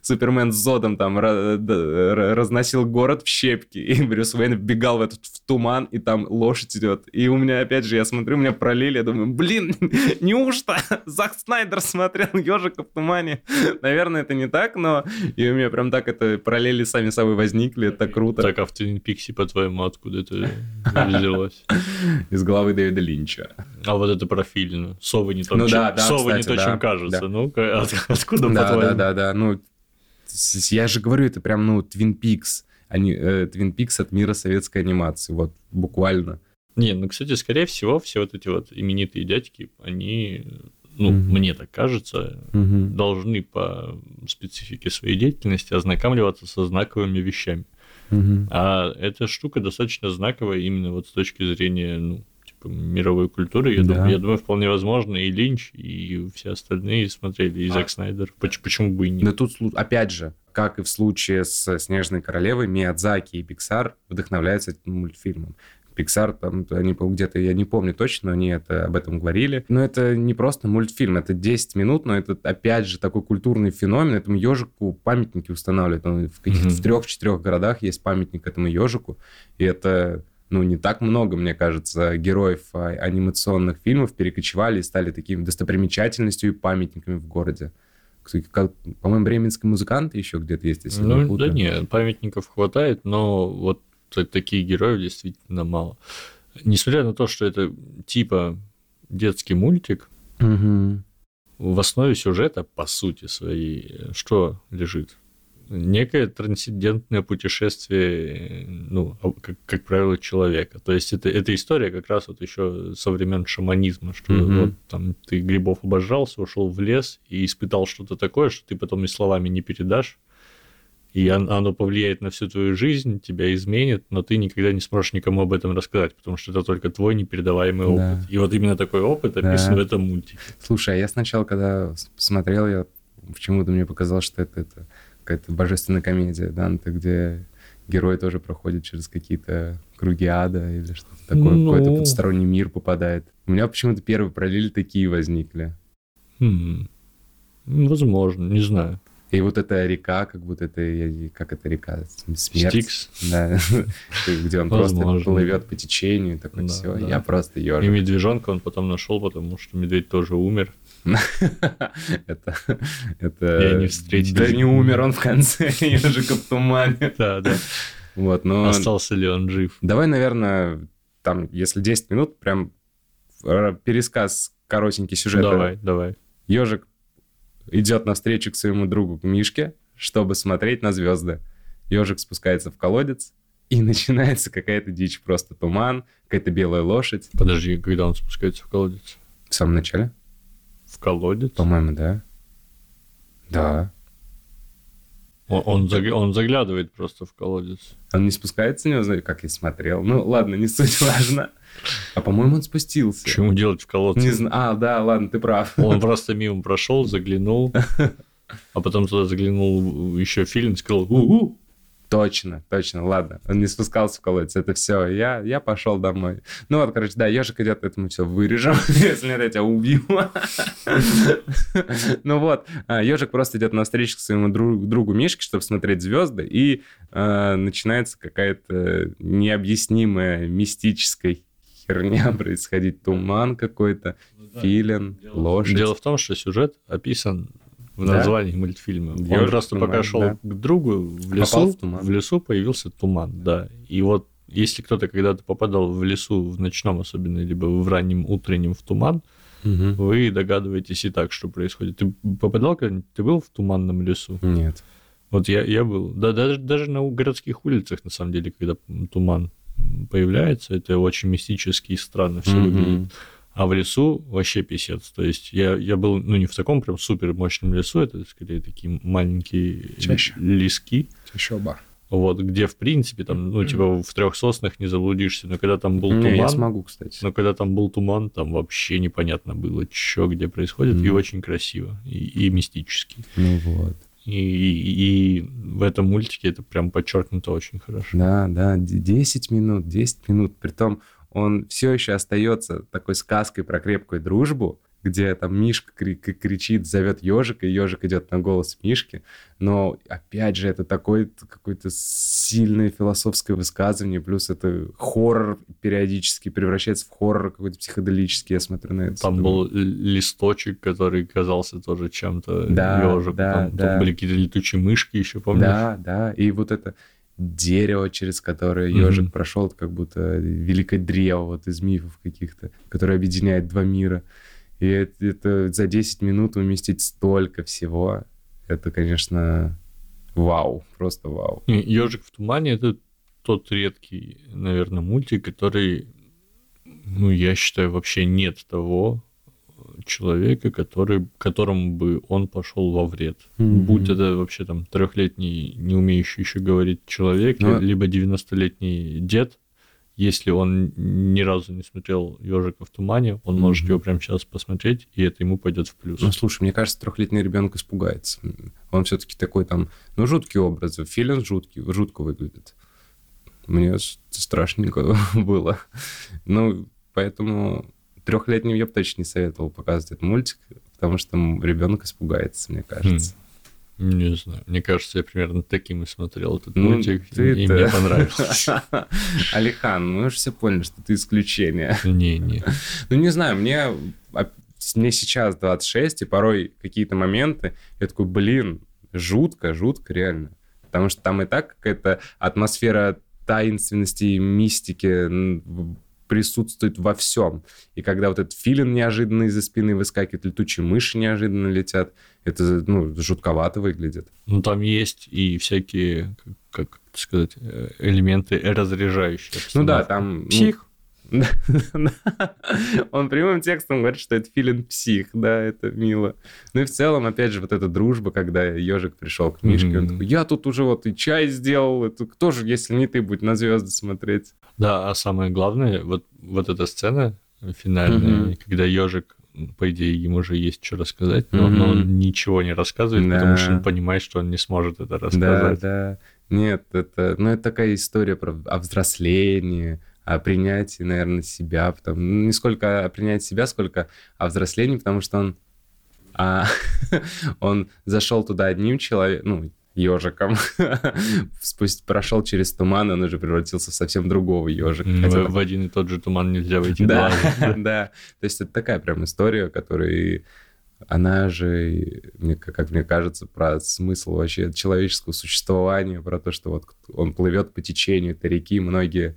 Супермен с зодом там разносил город в щепки, и Брюс Уэйн вбегал в этот в туман, и там лошадь идет. И у меня, опять же, я смотрю, у меня пролили, я думаю, блин, неужто Зак Снайдер смотрел «Ежика в тумане»? Наверное, это не так, но и у меня прям так это параллели сами собой возникли, это круто. Так, а в Твин Пиксе, по-твоему, откуда это взялось? Из головы Дэвида Линча. А вот это про фильм. Совы не то, чем кажется. Ну, откуда, по-твоему? Да. Ну, я же говорю, это прям, ну, Твин Пикс. Твин Пикс от мира советской анимации. Вот, буквально. Не, ну, кстати, скорее всего, все вот эти вот именитые дядьки, они... ну, мне так кажется, должны по специфике своей деятельности ознакомливаться со знаковыми вещами. А эта штука достаточно знаковая именно вот с точки зрения, ну, типа, мировой культуры. Я думаю, вполне возможно, и Линч, и все остальные смотрели, и Зак Снайдер. Почему бы и нет? Да тут, опять же, как и в случае с «Снежной королевой», Миядзаки и Pixar вдохновляются этим мультфильмом. Pixar, там, они где-то, я не помню точно, но они об этом говорили. Но это не просто мультфильм, это 10 минут, но это, опять же, такой культурный феномен. Этому ежику памятники устанавливают. Он в каких-то 3-4 городах есть памятник этому ежику. И это, ну, не так много, мне кажется, героев анимационных фильмов перекочевали и стали такими достопримечательностью и памятниками в городе. По-моему, бременские музыканты еще где-то есть, если не путаю. Да нет, памятников хватает, но вот таких героев действительно мало. Несмотря на то, что это типа детский мультик, в основе сюжета, по сути своей, что лежит? Некое трансцендентное путешествие, ну, как правило, человека. То есть это история как раз вот еще со времен шаманизма, что вот там ты грибов обожрался, ушел в лес и испытал что-то такое, что ты потом и словами не передашь. И оно повлияет на всю твою жизнь, тебя изменит, но ты никогда не сможешь никому об этом рассказать, потому что это только твой непередаваемый опыт. Да. И вот именно такой опыт описан в этом мультике. Слушай, а я сначала, когда посмотрел, я почему-то мне показалось, что это какая-то божественная комедия Данте, где герой тоже проходит через какие-то круги ада или что-то такое, какой-то подсторонний мир попадает. У меня почему-то первые параллели такие возникли. Возможно, не знаю. И вот эта река, как будто это... Как эта река? Смерть. Стикс. Да. Где он просто плывет по течению, такой, все, я просто ежик. И медвежонка он потом нашел, потому что медведь тоже умер. Я не встретил. Да не умер он в конце, ежика в тумане. Да. Вот, но... Остался ли он жив? Давай, наверное, там, если 10 минут, прям пересказ коротенький сюжета. Давай. Ежик идет навстречу к своему другу, к Мишке, чтобы смотреть на звезды. Ежик спускается в колодец, и начинается какая-то дичь. Просто туман, какая-то белая лошадь. Подожди, когда он спускается в колодец? В самом начале. В колодец? По-моему, да. Да. Он заглядывает просто в колодец. Он не спускается в него, как я смотрел. Ну, ладно, не суть важна. А, по-моему, он спустился. Почему делать в колодце? Не знаю. А, да, ладно, ты прав. Он просто мимо прошел, заглянул, а потом туда заглянул еще фильм, сказал «У-у». Точно, ладно. Он не спускался в колодец, это все. Я пошел домой. Ну вот, короче, да, ежик идет, это мы все вырежем. Если нет, я тебя убью. Ну вот, ежик просто идет навстречу к своему другу Мишке, чтобы смотреть звезды, и начинается какая-то необъяснимая мистическая херня происходить. Туман какой-то, филин, лошадь. Дело в том, что сюжет описан в названии мультфильма. Он просто пока шел к другу в лесу появился туман, да. И вот если кто-то когда-то попадал в лесу в ночном особенно, либо в раннем утреннем в туман, вы догадываетесь и так, что происходит. Ты попадал когда-нибудь? Ты был в туманном лесу? Нет. Вот я был. Да, даже на городских улицах, на самом деле, когда туман появляется, это очень мистически и странно все выглядит. А в лесу вообще писец. То есть я был, ну, не в таком прям супер мощном лесу, это скорее такие маленькие лески. Чащоба. Вот, где, в принципе, там, ну, типа, в 3 соснах не заблудишься, но когда там был туман... Не, я смогу, кстати. Но когда там был туман, там вообще непонятно было, что где происходит, и очень красиво, и мистически. Ну, вот. И в этом мультике это прям подчеркнуто очень хорошо. Да, 10 минут. Притом он все еще остается такой сказкой про крепкую дружбу, где там Мишка кричит, зовет ежика, и ежик идет на голос Мишки. Но, опять же, это такое какое-то сильное философское высказывание, плюс это хоррор периодически превращается в хоррор какой-то психоделический, я смотрю на это. Там был листочек, который казался тоже чем-то ежик. Там были какие-то летучие мышки еще, помнишь? Да, и вот это... дерево, через которое ежик прошел, как будто великое древо вот из мифов каких-то, которое объединяет два мира. И это за 10 минут уместить столько всего, это, конечно, вау, просто вау. «Ежик в тумане» — это тот редкий, наверное, мультик, который, я считаю, вообще нет того человека, которому бы он пошел во вред. Mm-hmm. Будь это вообще там 3-летний, не умеющий еще говорить человек, либо 90-летний дед, если он ни разу не смотрел «Ежика в тумане», он может его прямо сейчас посмотреть, и это ему пойдет в плюс. Слушай, мне кажется, 3-летний ребенок испугается. Он все-таки такой там, жуткий образ. Филин жутко выглядит. Мне страшненько было. Поэтому... 3-летним я бы точно не советовал показывать этот мультик, потому что ребенок испугается, мне кажется. Не знаю. Мне кажется, я примерно таким и смотрел этот мультик, и мне понравилось. Алихан, мы уже все поняли, что ты исключение. Не. Не знаю, мне сейчас 26, и порой какие-то моменты, я такой, жутко, реально. Потому что там и так какая-то атмосфера таинственности и мистики присутствует во всем. И когда вот этот филин неожиданно из-за спины выскакивает, летучие мыши неожиданно летят, это, жутковато выглядит. Там есть и всякие, как сказать, элементы разряжающие. Там... Псих. Он прямым текстом говорит, что это филин псих, да, это мило. И в целом, опять же, вот эта дружба, когда ежик пришел к Мишке, он такой, я тут уже вот и чай сделал, это кто же, если не ты, будь на звезды смотреть. Да, а самое главное, вот эта сцена финальная, когда ежик, по идее, ему же есть что рассказать, но он ничего не рассказывает, потому что он понимает, что он не сможет это рассказать. Да. Нет, это такая история о взрослении, о принятии, наверное, себя. Не сколько о принятии себя, сколько о взрослении, потому что он зашел туда одним человеком, ежиком. Прошел через туман, он уже превратился в совсем другого ежика. В один и тот же туман нельзя войти. Да. То есть это такая прям история, которая... Она же, как мне кажется, про смысл вообще человеческого существования, про то, что вот он плывет по течению этой реки, многие,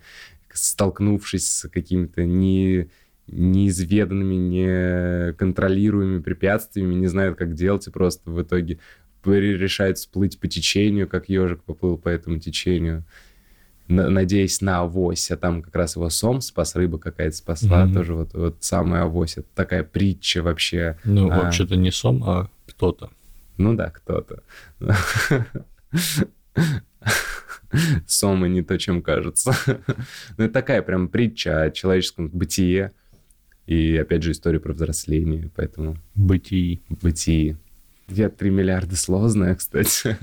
столкнувшись с какими-то неизведанными, неконтролируемыми препятствиями, не знают, как делать, и просто в итоге... решает всплыть по течению, как ежик поплыл по этому течению, надеясь на авось, а там как раз его сом спас, рыба какая-то спасла, тоже вот самая авось, это такая притча вообще. Вообще-то не сом, а кто-то. Кто-то. Сом и не то, чем кажется. Это такая прям притча о человеческом бытие, и опять же история про взросление, поэтому... Бытие. Я 3 миллиарда слов знаю, кстати.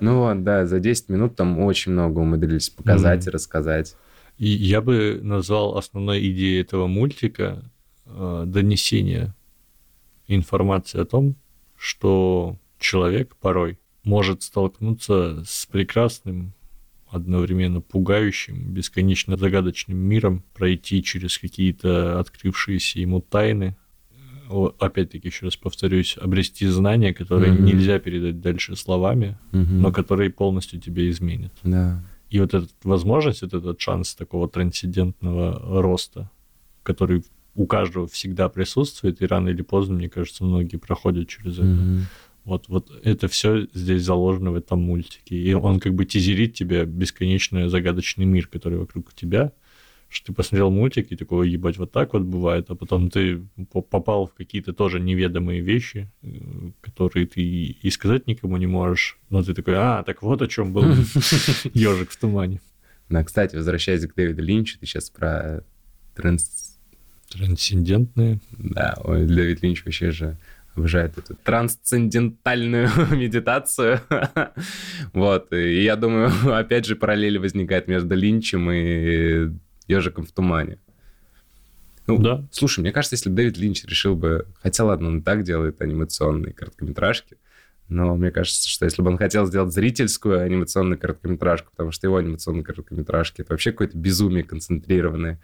За 10 минут там очень много умудрились показать и рассказать. И я бы назвал основной идеей этого мультика донесение информации о том, что человек порой может столкнуться с прекрасным, одновременно пугающим, бесконечно загадочным миром, пройти через какие-то открывшиеся ему тайны, опять-таки, еще раз повторюсь, обрести знания, которые нельзя передать дальше словами, но которые полностью тебя изменят. Да. И вот эта возможность, этот шанс такого трансцендентного роста, который у каждого всегда присутствует, и рано или поздно, мне кажется, многие проходят через это. Вот это все здесь заложено в этом мультике. И он как бы тизерит тебя бесконечный загадочный мир, который вокруг тебя, что ты посмотрел мультик и такой, ебать, вот так вот бывает, а потом ты попал в какие-то тоже неведомые вещи, которые ты и сказать никому не можешь, но ты такой, так вот о чем был ежик в тумане. Кстати, возвращаясь к Дэвиду Линчу, ты сейчас про трансцендентные. Да, Дэвид Линч вообще же обожает эту трансцендентальную медитацию. Вот. И я думаю, опять же, параллель возникает между Линчем и «Ежиком в тумане». Ну, да. Слушай, мне кажется, если бы Дэвид Линч решил бы... Хотя, ладно, он и так делает анимационные короткометражки, но мне кажется, что если бы он хотел сделать зрительскую анимационную короткометражку, потому что его анимационные короткометражки — это вообще какое-то безумие концентрированное,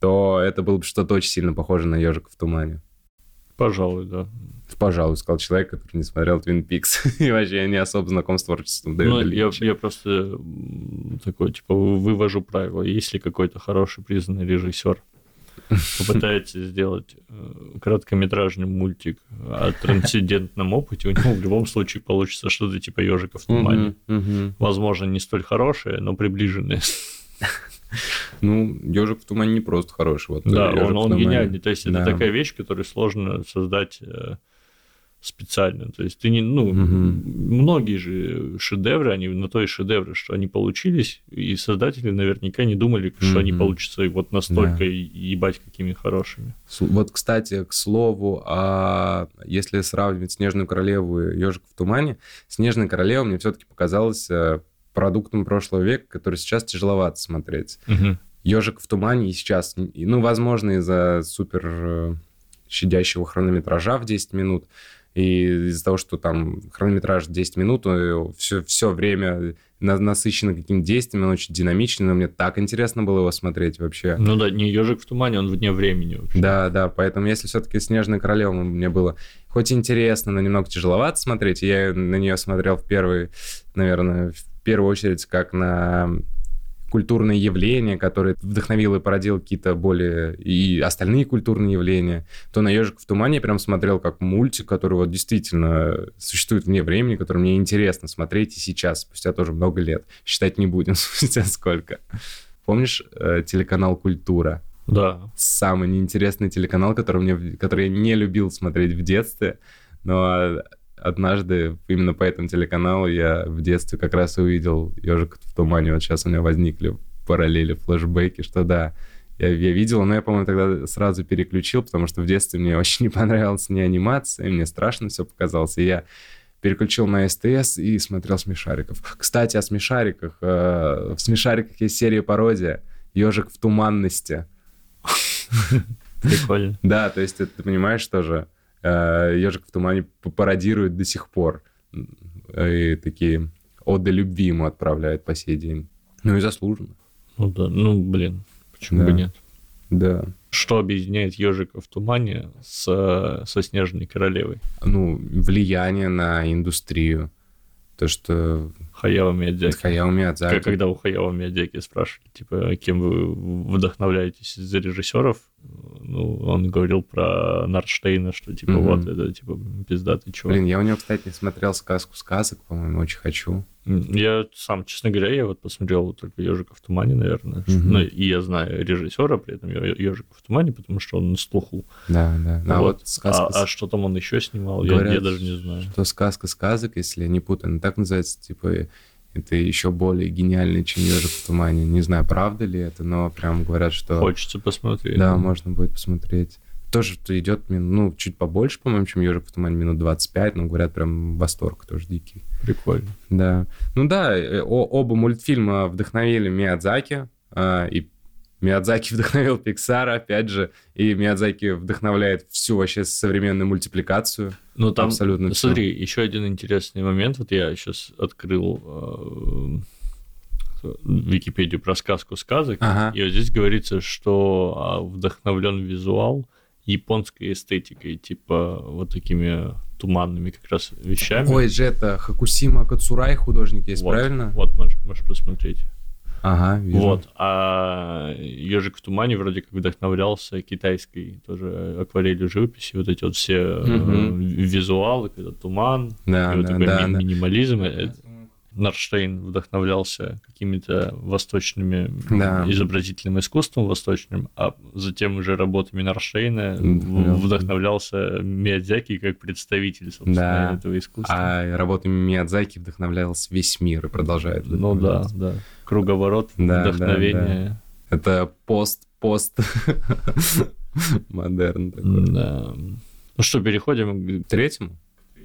то это было бы что-то очень сильно похоже на «Ежика в тумане». Пожалуй, да. Пожалуй, сказал человек, который не смотрел «Твин Пикс» и вообще не особо знаком с творчеством Дэвида Линча. Я просто такой, типа, вывожу правило. Если какой-то хороший признанный режиссер попытается сделать короткометражный мультик о трансцендентном опыте, у него в любом случае получится что-то типа «Ежика в тумане». Возможно, не столь хорошее, но приближенное. Ну, «Ежик в тумане» не просто хороший. Вот, да, он гениальный. То есть, это такая вещь, которую сложно создать специально. То есть, ты не, ну, многие же шедевры, они на то и шедевры, что они получились, и создатели наверняка не думали, что они получатся вот настолько ебать какими хорошими. Вот, кстати, к слову, если сравнивать «Снежную королеву» и «Ежик в тумане», «Снежная королева» мне все-таки показалась продуктом прошлого века, который сейчас тяжеловато смотреть. «Ежик в тумане» и сейчас, ну, возможно, из-за супер щадящего хронометража в 10 минут, и из-за того, что там хронометраж 10 минут, все время насыщено какими-то действиями, он очень динамичный, но мне так интересно было его смотреть вообще. Ну да, не «Ежик в тумане», он вне времени вообще. Да, да, поэтому если все-таки «Снежная королева» мне было хоть интересно, но немного тяжеловато смотреть, я на нее смотрел в первую очередь, как на культурное явление, которое вдохновило и породило какие-то более и остальные культурные явления, то на «Ежик в тумане» я прям смотрел как мультик, который вот действительно существует вне времени, который мне интересно смотреть и сейчас, спустя тоже много лет. Считать не будем, спустя сколько. Помнишь телеканал «Культура»? Да. Самый неинтересный телеканал, который я не любил смотреть в детстве, но однажды именно по этому телеканалу я в детстве как раз увидел «Ежик в тумане». Вот сейчас у меня возникли параллели, флешбеки, что да, я видел, но я, по-моему, тогда сразу переключил, потому что в детстве мне очень не понравилась ни анимация, мне страшно все показалось, и я переключил на СТС и смотрел «Смешариков». Кстати, о «Смешариках». В «Смешариках» есть серия-пародия «Ежик в туманности». Прикольно. Да, то есть ты понимаешь тоже, «Ежик в тумане» пародирует до сих пор. И такие оды любви ему отправляют по сей день. Ну и заслуженно. Ну да, ну блин, почему бы нет? Да. Что объединяет «Ежика в тумане» со «Снежной королевой»? Ну, влияние на индустрию. То, что... Хаяо Миядзаки. Хаяо Миядзаки. Когда у Хаяо Миядзаки спрашивали, типа, кем вы вдохновляетесь из режиссеров, ну, он говорил про Норштейна, что, типа, вот это, типа, пиздатый чувак. Блин, я у него, кстати, не смотрел «Сказку сказок», по-моему, очень хочу. Я сам, честно говоря, я вот посмотрел только «Ежика в тумане», наверное. Ну, и я знаю режиссера, при этом «Ежика в тумане», потому что он на слуху. Да, да. Ну, вот. А что там он еще снимал, говорят, я даже не знаю. Что «Сказка сказок», если я не путаю, она так называется, типа, это еще более гениальный, чем «Ежик в тумане». Не знаю, правда ли это, но прям говорят, что... Хочется посмотреть. Да, можно будет посмотреть. Тоже идет, ну, чуть побольше, по-моему, чем «Ежик в тумане», минут 25, но, говорят, прям восторг тоже дикий. Прикольно. Да. Ну да, оба мультфильма вдохновили Миядзаки, и Миядзаки вдохновил Pixar, опять же, и Миядзаки вдохновляет всю вообще современную мультипликацию. Ну там, абсолютно смотри, все. Еще один интересный момент, вот я сейчас открыл Википедию про «Сказку сказок», и вот здесь говорится, что вдохновлен визуал японской эстетикой, типа вот такими туманными как раз вещами. Ой, же это Хакусима Кацурай, художник есть, вот, правильно? Вот, можешь посмотреть. Ага, вижу. Вот, а «Ежик в тумане» вроде как вдохновлялся китайской тоже акварелью живописи, вот эти вот все визуалы, когда туман, да, и да, вот да, минимализм. Да. Норштейн вдохновлялся какими-то восточными изобразительным искусством восточным, а затем уже работами Норштейна вдохновлялся Миядзаки как представитель, собственно, этого искусства. А работами Миядзаки вдохновлялся весь мир и продолжает. Ну да, да. Круговорот, вдохновение. Да. Это пост-модерн такой. Да. Ну что, переходим к третьему?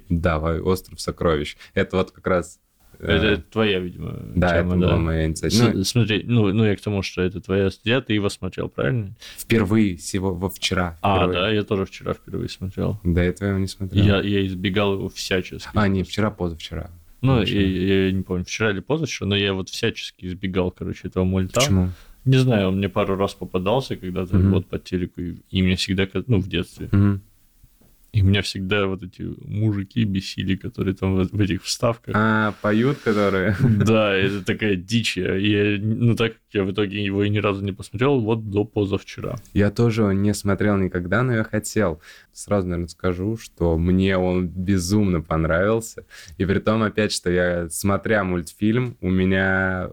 Давай, «Остров сокровищ». Это вот как раз... Это твоя, видимо, да, тема. Это была моя инициатива. Смотри, я к тому, что это твоя студия, ты его смотрел, правильно? Впервые, сегодня, вчера. Да, я тоже вчера впервые смотрел. Да, я твоего не смотрел. Я избегал его всячески. Не, вчера, позавчера. Я не помню, вчера или позавчера, но я вот всячески избегал, этого мульта. Почему? Не знаю, он мне пару раз попадался когда-то вот по телеку, и мне всегда, в детстве. И меня всегда вот эти мужики бесили, которые там в этих вставках. Поют, которые? Да, это такая дичь. Так как я в итоге его и ни разу не посмотрел, вот до позавчера. Я тоже не смотрел никогда, но я хотел. Сразу, наверное, скажу, что мне он безумно понравился. И при том, опять, что я, смотря мультфильм, меня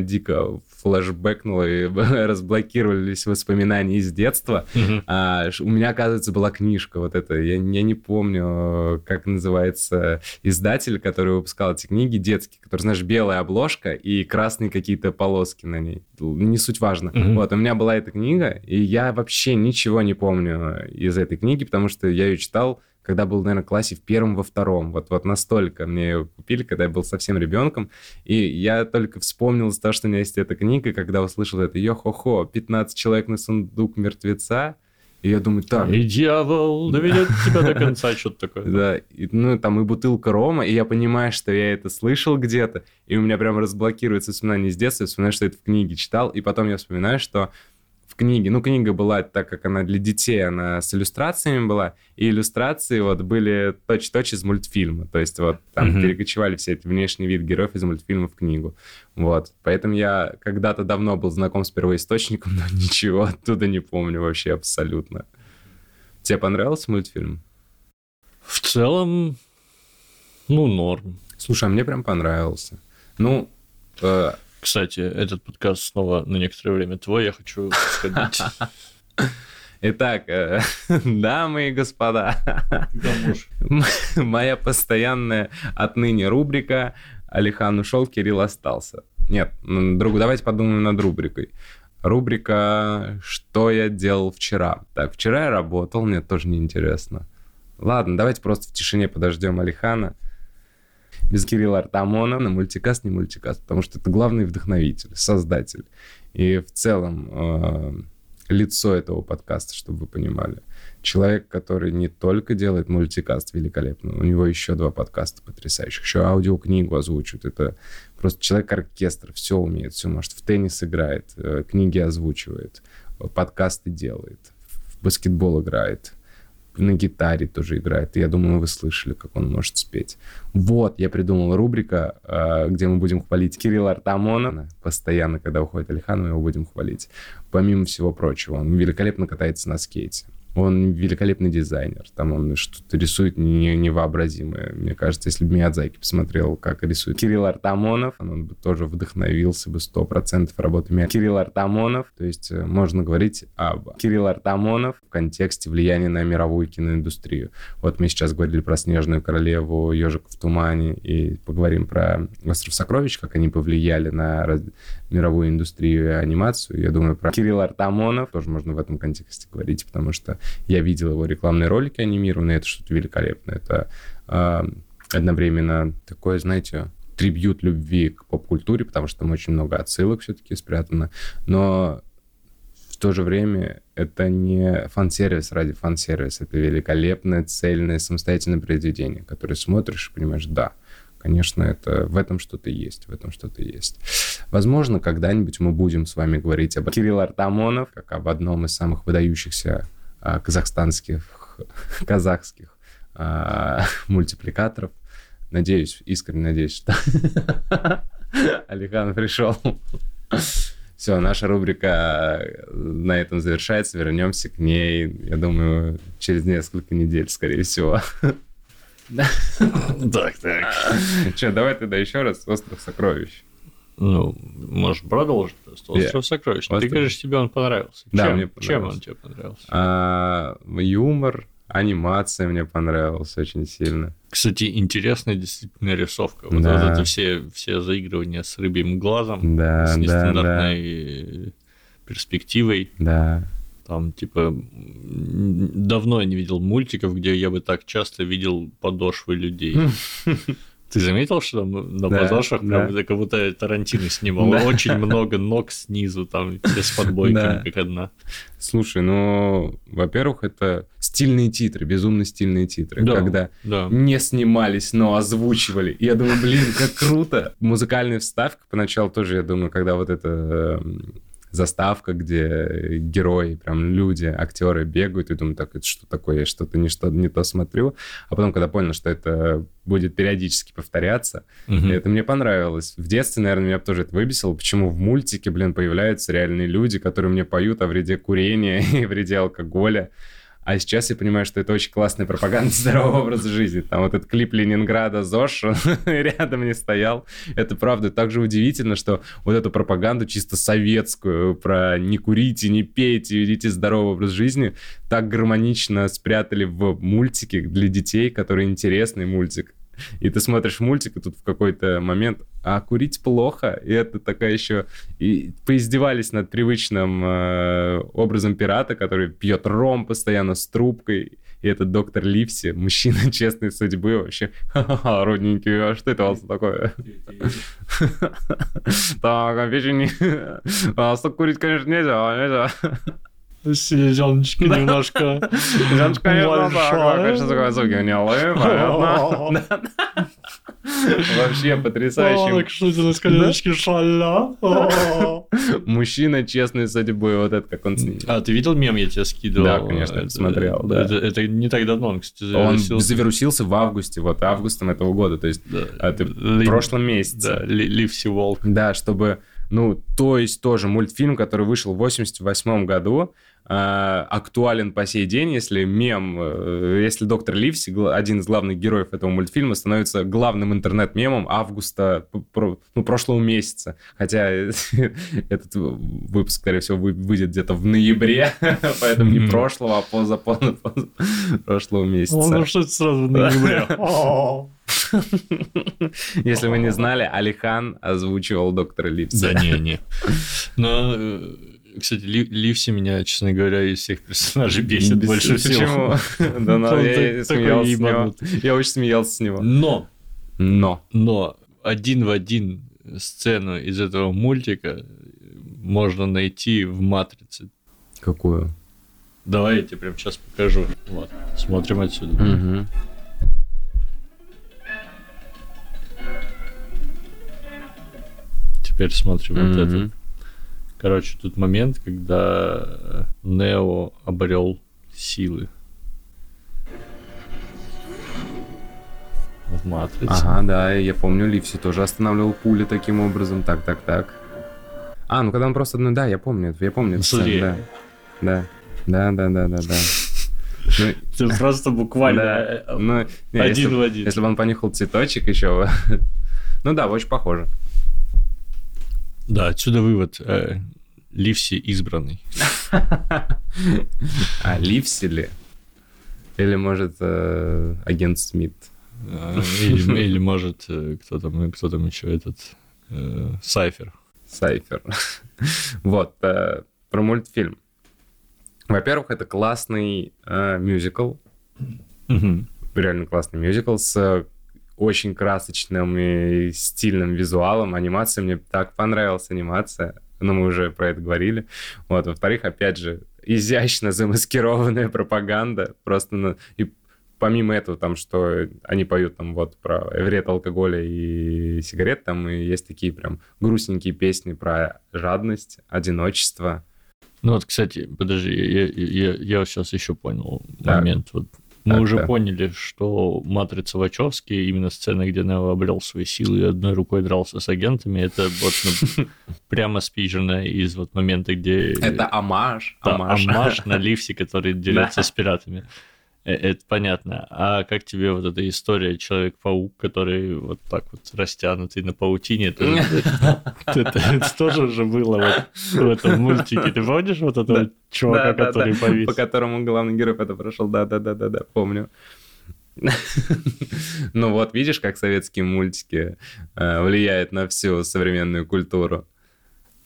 дико флешбэкнуло, и разблокировались воспоминания из детства. У меня, оказывается, была книжка вот эта. Я не помню, как называется издатель, который выпускал эти книги детские, которые, знаешь, белая обложка и красные какие-то полоски на ней. Не суть важно. Вот, у меня была эта книга, и я вообще ничего не помню из этой книги, потому что я ее читал, когда был, наверное, в классе в первом, во втором. Вот настолько мне ее купили, когда я был совсем ребенком. И я только вспомнил то, что у меня есть эта книга, когда услышал это. Йо-хо-хо, 15 человек на сундук мертвеца. И я думаю, так... И дьявол доведет тебя до конца, что-то такое. Да, там и бутылка рома, и я понимаю, что я это слышал где-то. И у меня прям разблокируется вспоминание с детства. Я вспоминаю, что это в книге читал. И потом я вспоминаю, что... книги. Книга была, так как она для детей, она с иллюстрациями была, и иллюстрации были точь-в-точь из мультфильма. То есть там перекочевали все эти внешний вид героев из мультфильма в книгу. Поэтому я когда-то давно был знаком с первоисточником, но ничего оттуда не помню вообще абсолютно. Тебе понравился мультфильм? В целом, норм. Слушай, мне прям понравился. Кстати, этот подкаст снова на некоторое время твой, я хочу сходить. Итак, дамы и господа, моя постоянная отныне рубрика «Алихан ушел, Кирилл остался». Нет, давайте подумаем над рубрикой. Рубрика «Что я делал вчера». Так, вчера я работал, мне тоже неинтересно. Ладно, давайте просто в тишине подождем Алихана. Без Кирилла Артамонова на мультикаст не мультикаст, потому что это главный вдохновитель, создатель. И в целом лицо этого подкаста, чтобы вы понимали. Человек, который не только делает мультикаст великолепно, у него еще 2 подкаста потрясающих, еще аудиокнигу озвучивает. Это просто человек-оркестр, все умеет, все может. В теннис играет, книги озвучивает, подкасты делает, в баскетбол играет. На гитаре тоже играет. И я думаю, вы слышали, как он может спеть. Я придумал рубрика, где мы будем хвалить Кирилла Артамонова. Постоянно, когда уходит Алихан, мы его будем хвалить. Помимо всего прочего, он великолепно катается на скейте. Он великолепный дизайнер. Там он что-то рисует невообразимое. Мне кажется, если бы Миядзаки посмотрел, как рисует Кирилл Артамонов, он бы тоже вдохновился бы 100% работами Кирилла Артамонов. То есть можно говорить об Кирилл Артамонов в контексте влияния на мировую киноиндустрию. Мы сейчас говорили про «Снежную королеву», «Ежик в тумане» и поговорим про «Остров сокровищ», как они повлияли на мировую индустрию и анимацию. Я думаю, про Кирилла Артамонов тоже можно в этом контексте говорить, потому что я видел его рекламные ролики анимированные, это что-то великолепное. Это одновременно такое, трибьют любви к поп-культуре, потому что там очень много отсылок все-таки спрятано. Но в то же время это не фан-сервис ради фан-сервиса. Это великолепное, цельное, самостоятельное произведение, которое смотришь и понимаешь, да, конечно, в этом что-то есть. Возможно, когда-нибудь мы будем с вами говорить об Кирилле Артамонове, как об одном из самых выдающихся казахских мультипликаторов. Искренне надеюсь, что Алихан пришел. Все, наша рубрика на этом завершается. Вернемся к ней, я думаю, через несколько недель, скорее всего. Так. Че, давай тогда еще раз «Остров сокровищ». Можешь продолжить просто. «Остров сокровищ». Ты говоришь, тебе он понравился. Да, мне понравился. Чем он тебе понравился? Юмор, анимация мне понравилась очень сильно. Кстати, интересная действительно рисовка. Вот это все заигрывания с рыбьим глазом, с нестандартной перспективой. Да. Там, типа, давно я не видел мультиков, где я бы так часто видел подошвы людей. Ты заметил, что там на подошвах прям как будто Тарантино снимал? Очень много ног снизу, там все с подбойками, как одна. Слушай, ну, во-первых, это стильные титры, безумно стильные титры, когда не снимались, но озвучивали. И я думаю, блин, как круто! Музыкальная вставка поначалу тоже, я думаю, когда вот это... заставка, где герои, прям люди, актеры бегают, и думаю, так, это что такое, я что-то не то смотрю. А потом, когда понял, что это будет периодически повторяться, это мне понравилось. В детстве, наверное, меня тоже это выбесило, почему в мультике, блин, появляются реальные люди, которые мне поют о вреде курения и вреде алкоголя. А сейчас я понимаю, что это очень классная пропаганда здорового образа жизни. Там вот этот клип Ленинграда «ЗОЖ», он рядом не стоял. Это правда. Так же удивительно, что вот эту пропаганду чисто советскую, про «не курите, не пейте, ведите здоровый образ жизни», так гармонично спрятали в мультике для детей, который интересный мультик. И ты смотришь мультик, и тут в какой-то момент, а курить плохо, и это такая еще... И поиздевались над привычным образом пирата, который пьет ром постоянно с трубкой, и это доктор Ливси, мужчина честной судьбы, вообще, ха-ха-ха, родненький, а что это у вас такое? Так, а печень... А столько курить, конечно, нельзя, Селезеночки немножко большая. Вообще потрясающий. Мужчина честной судьбы. Вот это как он снимет. А ты видел мем, я тебе скидывал? Да, конечно, смотрел. Это не так давно он, кстати, завирусился. Он завирусился в августе, вот августом этого года. То есть в прошлом месяце. Ливси Волк. Да, чтобы... Ну, то есть тоже мультфильм, который вышел в 1988 году, актуален по сей день, если мем, если доктор Ливси, один из главных героев этого мультфильма, становится главным интернет-мемом августа, прошлого месяца. Хотя этот выпуск, скорее всего, выйдет где-то в ноябре, поэтому не прошлого, а прошлого месяца. Ну, что это сразу в ноябре? Если вы не знали, Алихан озвучивал доктора Ливси. Да не. Но, кстати, Ливси меня, честно говоря, из всех персонажей бесит больше всего. Почему? Да, я смеялся с него. Я очень смеялся с него. Но один в один сцену из этого мультика можно найти в «Матрице». Какую? Давай я тебе прямо сейчас покажу. Вот, смотрим отсюда. Теперь смотрим вот это. Короче, тут момент, когда Нео обрел силы. В «Матрице». Ага, да, я помню, Ливси тоже останавливал пули таким образом. Так. А, ну когда он просто... Ну да, я помню. Смотри. Да. Ты просто буквально один в один. Если бы он понюхал цветочек еще... Ну да, очень похоже. Да, отсюда вывод. Ливси избранный. А Ливси ли? Или, может, агент Смит? Или, может, кто там еще этот? Сайфер. Вот, про мультфильм. Во-первых, это классный мюзикл. Реально классный мюзикл с... очень красочным и стильным визуалом, анимация. Мне так понравилась анимация, но мы уже про это говорили. Вот. Во-вторых, опять же, изящно замаскированная пропаганда. Просто и помимо этого, там, что они поют там вот про вред алкоголя и сигарет, там и есть такие прям грустненькие песни про жадность, одиночество. Ну вот, кстати, подожди, я сейчас еще понял момент. Вот. Мы поняли, что «Матрица» Вачовски, именно сцена, где Нео обрел свои силы и одной рукой дрался с агентами, это вот прямо спижено из вот момента, где... Это омаж. Да, омаж на Ливси, который дерется с пиратами. Это понятно. А как тебе вот эта история «Человек-паук», который вот так вот растянутый на паутине? Это тоже же было в этом мультике. Ты помнишь вот этого чувака, который повис? По которому главный герой это прошел. Да, помню. Ну вот, видишь, как советские мультики влияют на всю современную культуру.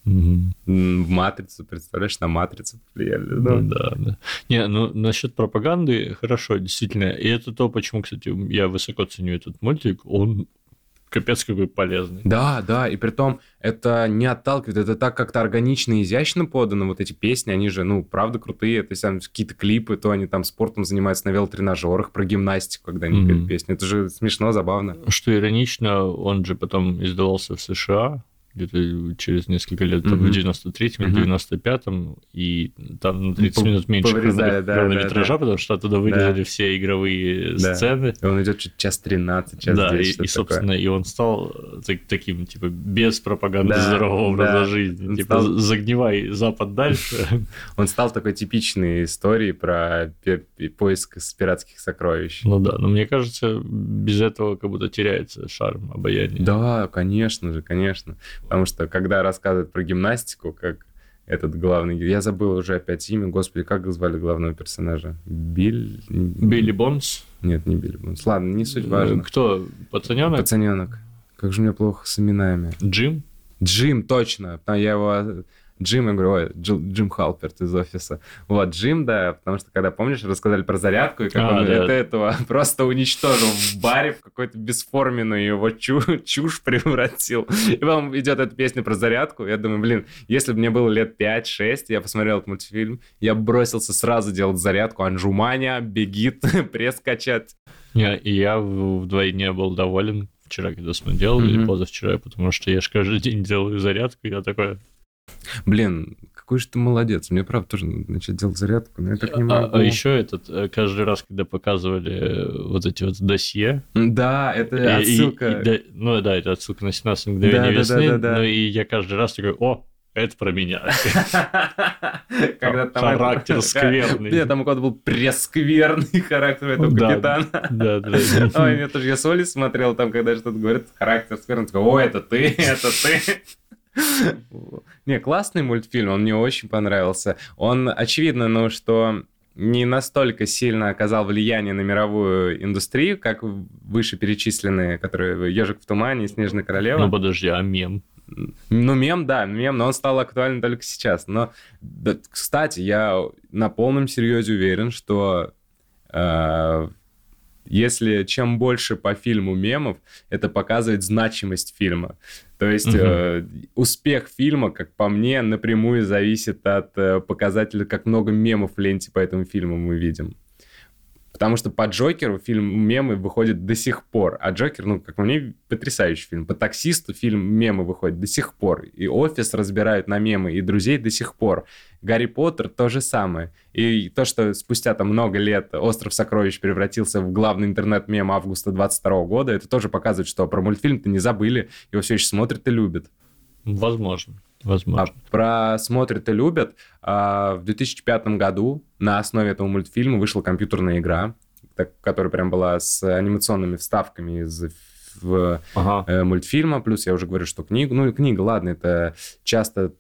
В «Матрицу», представляешь, на «Матрицу» влияли. Да? Ну, да, да. Не, ну, насчет пропаганды, хорошо, действительно. И это то, почему, кстати, я высоко ценю этот мультик. Он капец какой полезный. Да, да, и притом это не отталкивает, это так как-то органично и изящно подано. Вот эти песни, они же, ну, правда крутые. То есть там какие-то клипы, то они там спортом занимаются на велотренажерах, про гимнастику, когда они пели песни. Это же смешно, забавно. Что иронично, он же потом издавался в США, где-то через несколько лет, там, в 93-м, в 95-м, и там на 30 минут меньше хронометража, потому что оттуда вырезали все игровые сцены. И он идет чуть час 13, час 10. Да, и, собственно, и он стал таким, типа, без пропаганды здорового образа жизни. Типа, загнивай Запад дальше. Он стал такой типичной историей про поиск пиратских сокровищ. Ну да, но мне кажется, без этого как будто теряется шарм, обаяние. Да, конечно же, конечно. Потому что, когда рассказывают про гимнастику, как этот главный... Я забыл уже опять имя. Господи, как звали главного персонажа? Билли Бонс? Нет, не Билли Бонс. Ладно, не суть важно. Кто? Пацанёнок? Пацанёнок. Как же мне плохо с именами. Джим? Джим, точно. Я его... Джим, я говорю, ой, Джим Халперт из «Офиса». Вот, Джим, да, потому что, когда, помнишь, рассказали про зарядку, и как он этого просто уничтожил в баре, в какую-то бесформенную его чушь превратил. И вам идет эта песня про зарядку, я думаю, блин, если бы мне было лет 5-6, я посмотрел этот мультфильм, я бросился сразу делать зарядку, анжуманя, бегит, пресс качать. И я вдвойне был доволен вчера, когда смотрел, или позавчера, потому что я же каждый день делаю зарядку, и я такой... Блин, какой же ты молодец. Мне, правда, тоже надо начать делать зарядку, но я так не могу. А еще этот, каждый раз, когда показывали вот эти вот досье... Да, это отсылка... Ну да, это отсылка на 17 мгновений весны, но и я каждый раз такой, о, это про меня. Характер скверный. Нет, там у кого-то был прескверный характер этого капитана. Да, да. Ой, мне тоже, я с Олей смотрел, там, когда что-то говорит, характер скверный, такой, о, это ты, это ты. Не, классный мультфильм, он мне очень понравился. Он, очевидно, ну, что не настолько сильно оказал влияние на мировую индустрию, как вышеперечисленные, которые «Ежик в тумане» и «Снежная королева». Ну, подожди, а мем? Ну, мем, да, мем, но он стал актуален только сейчас. Но, да, кстати, я на полном серьезе уверен, что... Если чем больше по фильму мемов, это показывает значимость фильма. То есть успех фильма, как по мне, напрямую зависит от показателя, как много мемов в ленте по этому фильму мы видим. Потому что по «Джокеру» мемы выходят до сих пор. А «Джокер», ну, как по мне, потрясающий фильм. По «Таксисту» мемы выходят до сих пор. И «Офис» разбирают на мемы, и «Друзей» до сих пор. «Гарри Поттер» то же самое. И то, что спустя там много лет «Остров сокровищ» превратился в главный интернет-мем августа 22 года, это тоже показывает, что про мультфильм-то не забыли, его все еще смотрят и любят. Возможно. Возможно. Про «Смотрят и любят». В 2005 году на основе этого мультфильма вышла компьютерная игра, которая прям была с анимационными вставками из мультфильма. Плюс я уже говорю, что книгу... Ну, и книга, ладно, это часто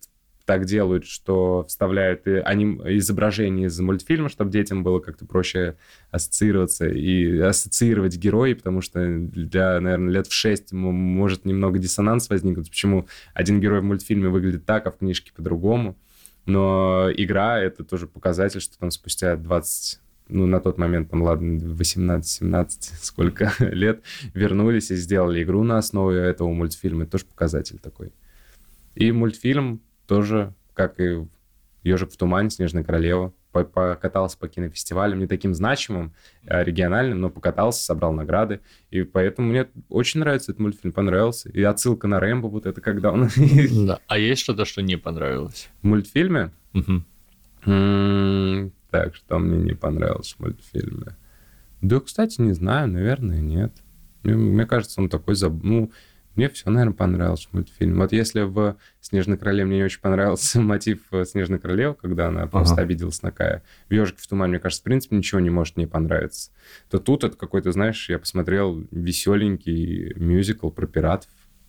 так делают, что вставляют изображение из мультфильма, чтобы детям было как-то проще ассоциироваться и ассоциировать героев, потому что для, наверное, лет в 6 может немного диссонанс возникнуть, почему один герой в мультфильме выглядит так, а в книжке по-другому. Но игра — это тоже показатель, что там спустя 20... Ну, на тот момент, там, ладно, 18-17, сколько лет, вернулись и сделали игру на основе этого мультфильма. Это тоже показатель такой. И мультфильм... Тоже, как и «Ежик в тумане», «Снежная королева», покатался по кинофестивалям, не таким значимым, региональным, но покатался, собрал награды. И поэтому мне очень нравится этот мультфильм, понравился. И отсылка на Рэмбо, вот это когда он... Да. А есть что-то, что не понравилось? В мультфильме? Так, что мне не понравилось в мультфильме? Да, кстати, не знаю, наверное, нет. Мне кажется, он такой... Мне все, наверное, понравился мультфильм. Вот если в «Снежной королеве» мне не очень понравился мотив «Снежной королевы», когда она просто обиделась на Кая. В «Ежике в тумане», мне кажется, в принципе, ничего не может не понравиться. То тут это какой-то, знаешь, я посмотрел веселенький мюзикл про пиратов.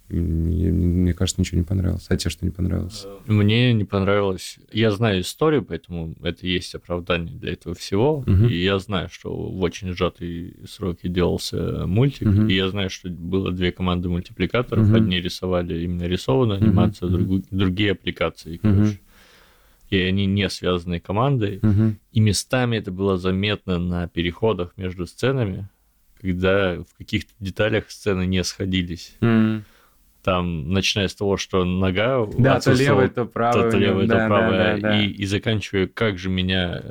Мне кажется, ничего не понравилось. А тебе что не понравилось? Мне не понравилось. Я знаю историю, поэтому это есть оправдание для этого всего. Угу. И я знаю, что в очень сжатые сроки делался мультик. Угу. И я знаю, что было две команды мультипликаторов. Угу. Одни рисовали именно рисованную анимацию, угу. другие аппликации, короче. Угу. И они не связаны командой. Угу. И местами это было заметно на переходах между сценами, когда в каких-то деталях сцены не сходились. Угу. Там, начиная с того, что нога... Да, то левая, то правая. Да. И заканчивая, как же меня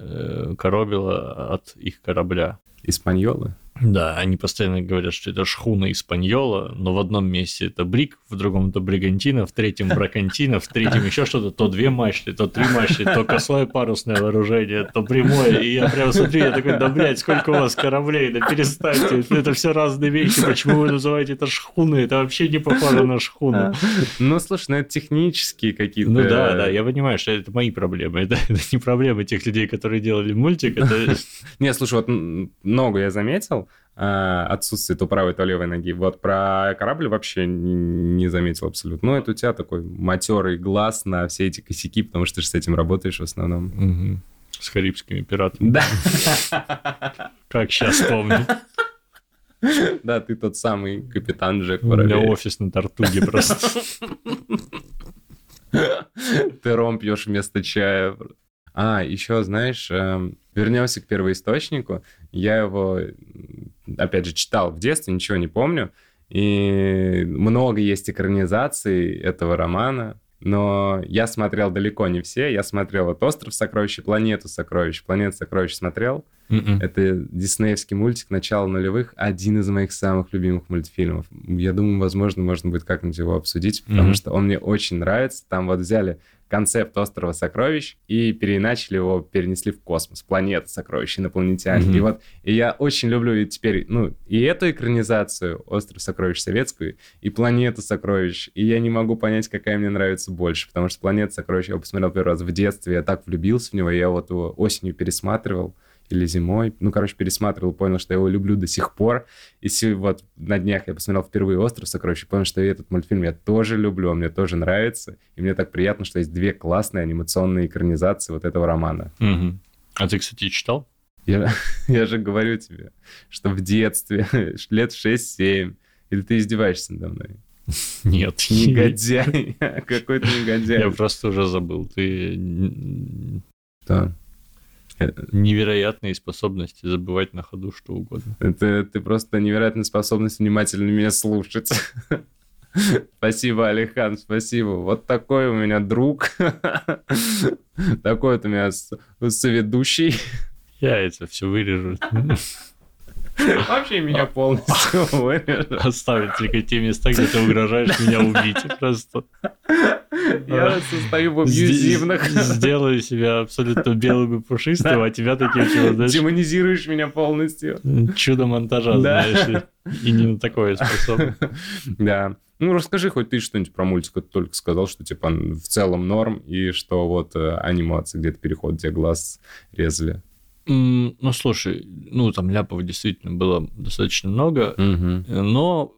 коробило от их корабля. Испаньолы? Да, они постоянно говорят, что это шхуна Испаньола, но в одном месте это Брик, в другом это Бригантина, в третьем Бракантина, в третьем еще что-то, то две мачты, то три мачты, то косое парусное вооружение, то прямое. И я прям смотрю, я такой, да, блядь, сколько у вас кораблей, да перестаньте, это все разные вещи, почему вы называете это шхуной, это вообще не похоже на шхуну. Ну, слушай, ну это технические какие-то... Ну да, я понимаю, что это мои проблемы, это не проблемы тех людей, которые делали мультик, это... Не, слушай, вот ногу я заметил, отсутствие то правой, то левой ноги. Вот про корабль вообще не заметил абсолютно. Но это у тебя такой матерый глаз на все эти косяки, потому что ты же с этим работаешь в основном. Угу. С карибскими пиратами. Да. Как сейчас помню. Да, ты тот самый капитан Джек Воробей. У меня офис на Тартуге просто. Ты ром пьешь вместо чая. А, еще, знаешь, вернемся к первоисточнику. Я его, опять же, читал в детстве, ничего не помню. И много есть экранизаций этого романа. Но я смотрел далеко не все. Я смотрел вот «Остров сокровищ» и «Планету сокровищ». «Планету сокровищ» смотрел. Mm-mm. Это диснеевский мультик начала нулевых. Один из моих самых любимых мультфильмов. Я думаю, возможно, можно будет как-нибудь его обсудить, потому mm-hmm. что он мне очень нравится. Там вот взяли... концепт «Острова сокровищ» и переначали его, перенесли в космос. Планета сокровищ, инопланетяне. Mm-hmm. И вот и я очень люблю и теперь, ну, и эту экранизацию «Остров сокровищ» советскую, и «Планету сокровищ». И я не могу понять, какая мне нравится больше, потому что «Планета сокровищ» я его посмотрел первый раз в детстве, я так влюбился в него, я вот его осенью пересматривал, или зимой, ну, короче, пересматривал, понял, что я его люблю до сих пор. И вот на днях я посмотрел впервые «Остров сокровищ», понял, что этот мультфильм я тоже люблю, он мне тоже нравится. И мне так приятно, что есть две классные анимационные экранизации вот этого романа. Угу. А ты, кстати, читал? Я же говорю тебе, что в детстве, лет 6-7, или ты издеваешься надо мной? Нет. Негодяй, какой-то негодяй. Я просто уже забыл, ты... Да. Невероятные способности забывать на ходу что угодно. Это ты просто невероятная способность внимательно меня слушать. Спасибо, Алихан, спасибо. Вот такой у меня друг. Такой вот у меня соведущий. Я это все вырежу. Вообще меня полностью вырежу. Оставить только те места, где ты угрожаешь меня убить. Просто... Я состою в абьюзивных. Сделаю себя абсолютно белым и пушистым, а тебя таким чего? Демонизируешь меня полностью. Чудо монтажа, знаешь ли. И не на такое способно. Да. Ну, расскажи хоть ты что-нибудь про мультик. Ты только сказал, что типа в целом норм, и что вот анимация, где-то переход, где глаз резали. Ну, слушай, ну, там ляпов действительно было достаточно много, но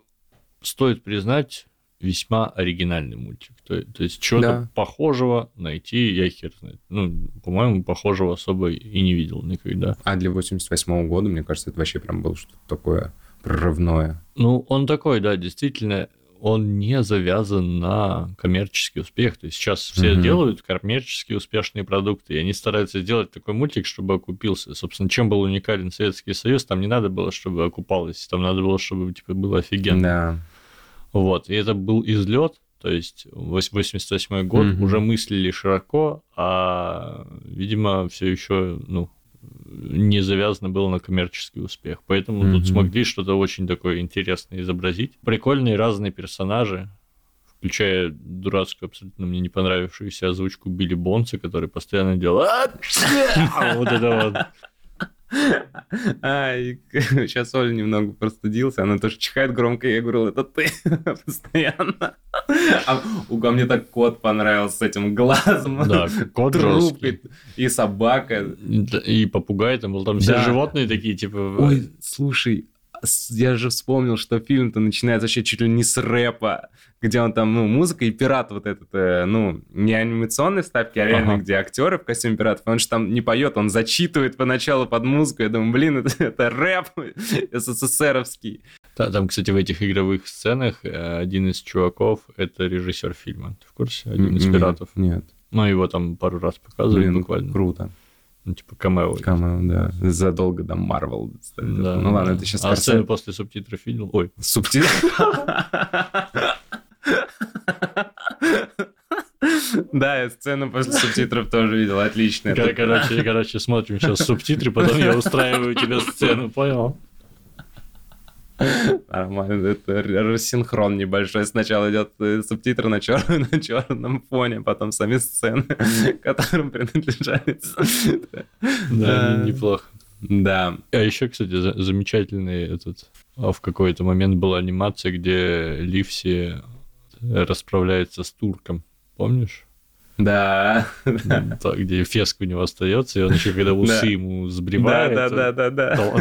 стоит признать, весьма оригинальный мультик. То есть, чего-то похожего найти я хер знает. Ну, по-моему, похожего особо и не видел никогда. А для 88-го года, мне кажется, это вообще прям было что-то такое прорывное. Ну, он такой, да, действительно, он не завязан на коммерческий успех. То есть, сейчас все делают коммерчески успешные продукты, и они стараются сделать такой мультик, чтобы окупился. Собственно, чем был уникален Советский Союз, там не надо было, чтобы окупалось, там надо было, чтобы типа было офигенно. Да. Вот, и это был излет, то есть 88-й год, уже мыслили широко, а, видимо, все еще, ну, не завязано было на коммерческий успех. Поэтому тут смогли что-то очень такое интересное изобразить. Прикольные разные персонажи, включая дурацкую, абсолютно мне не понравившуюся озвучку Билли Бонса, который постоянно делал... Вот это вот... Сейчас Оля немного простудился, она тоже чихает громко, я говорил, это ты постоянно. А мне так кот понравился с этим глазом. Да, кот жесткий. И собака. И попугай там был, там все животные такие, типа... Ой, слушай, Я же вспомнил, что фильм-то начинается вообще чуть ли не с рэпа, где он там, ну, музыка и пират вот этот, ну, не анимационные вставки, а реально, где актеры в костюме пиратов, он же там не поет, он зачитывает поначалу под музыку, я думаю, блин, это рэп СССРовский. Да, там, кстати, в этих игровых сценах один из чуваков, это режиссер фильма, ты в курсе? Один из пиратов. Нет. Ну, его там пару раз показывали, блин, буквально. Круто. Ну, типа камео. Камео, да. Задолго до Марвел. Да, ну, ладно, это сейчас... А сцены после субтитров видел? Ой. Субтитры? Да, я сцену после субтитров тоже видел. Отлично. Короче, смотрим сейчас субтитры, потом я устраиваю тебе сцену. Понял? Нормально. Это рассинхрон небольшой. Сначала идет субтитры на черном фоне, потом сами сцены, которым принадлежат. Да, неплохо. Да. А еще, кстати, замечательный этот... В какой-то момент была анимация, где Ливси расправляется с турком. Помнишь? Да. Где феск у него остается, и он еще, когда усы ему сбривает,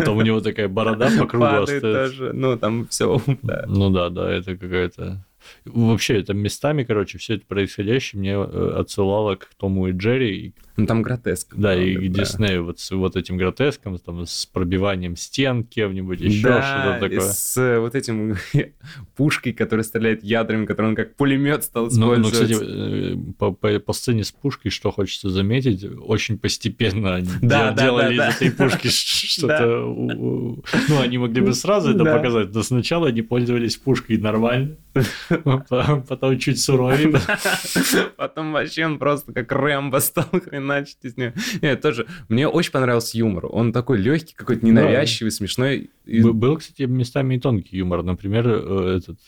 там у него такая борода по кругу остается. Ну, там все. Ну да, это какая-то... Вообще, там местами, короче, все это происходящее мне отсылало к Тому и Джерри. Ну, там гротеск. Да, и к Диснею вот с вот этим гротеском, там, с пробиванием стен кем-нибудь, еще что-то такое. Да, с вот этим пушкой, которая стреляет ядрами, который он как пулемет стал использовать. Ну, кстати, по сцене с пушкой, что хочется заметить, очень постепенно они делали из этой пушки что-то... Ну, они могли бы сразу это показать, но сначала они пользовались пушкой нормально. Потом чуть суровее. Потом вообще он просто как Рэмбо стал хреначить с ним. Нет, тоже. Мне очень понравился юмор. Он такой легкий, какой-то ненавязчивый, смешной. Был, кстати, местами и тонкий юмор. Например, этот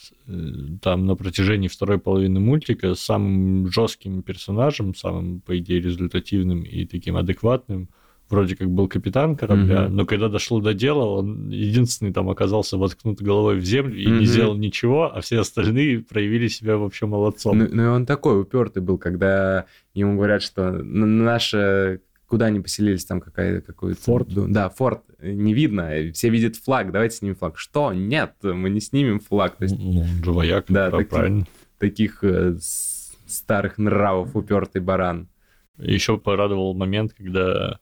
там на протяжении второй половины мультика самым жестким персонажем, самым, по идее, результативным и таким адекватным вроде как был капитан корабля, но когда дошло до дела, он единственный там оказался воткнут головой в землю и не сделал ничего, а все остальные проявили себя вообще молодцом. Ну, и он такой упертый был, когда ему говорят, что наши... Куда они поселились, там какой-то... Форт. Да, форт не видно, все видят флаг, давайте снимем флаг. Что? Нет, мы не снимем флаг. То есть... Ну, живояк, да, правильно. Таких старых нравов упертый баран. Еще порадовал момент, когда...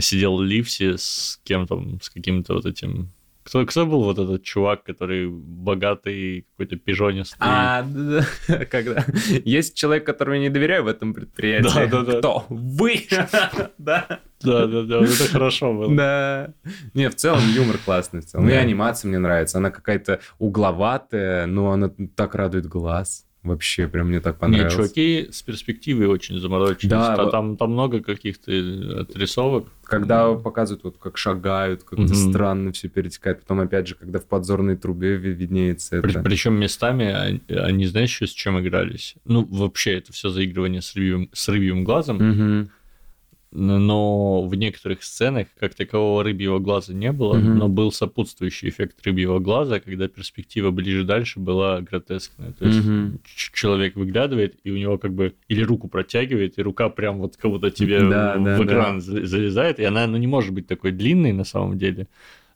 Сидел Ливси с кем-то, с каким-то вот этим... Кто был вот этот чувак, который богатый, какой-то пижонистый? Когда есть человек, которому я не доверяю в этом предприятии. Да. Кто? Вы! Да, это хорошо было. Да. Не, в целом юмор классный. Ну и анимация мне нравится. Она какая-то угловатая, но она так радует глаз. Вообще, прям мне так понравилось. Нет, чуваки с перспективой очень заморочились. Да, там много каких-то отрисовок. Когда показывают, вот как шагают, как-то странно все перетекает. Потом, опять же, когда в подзорной трубе виднеется это. Причем местами они, знаешь, еще с чем игрались? Ну, вообще, это все заигрывание с рыбьим глазом. Но в некоторых сценах, как такового рыбьего глаза не было, но был сопутствующий эффект рыбьего глаза, когда перспектива ближе-дальше была гротескная. То есть человек выглядывает, и у него как бы или руку протягивает, и рука прям вот как будто тебе в экран залезает, и она не может быть такой длинной на самом деле.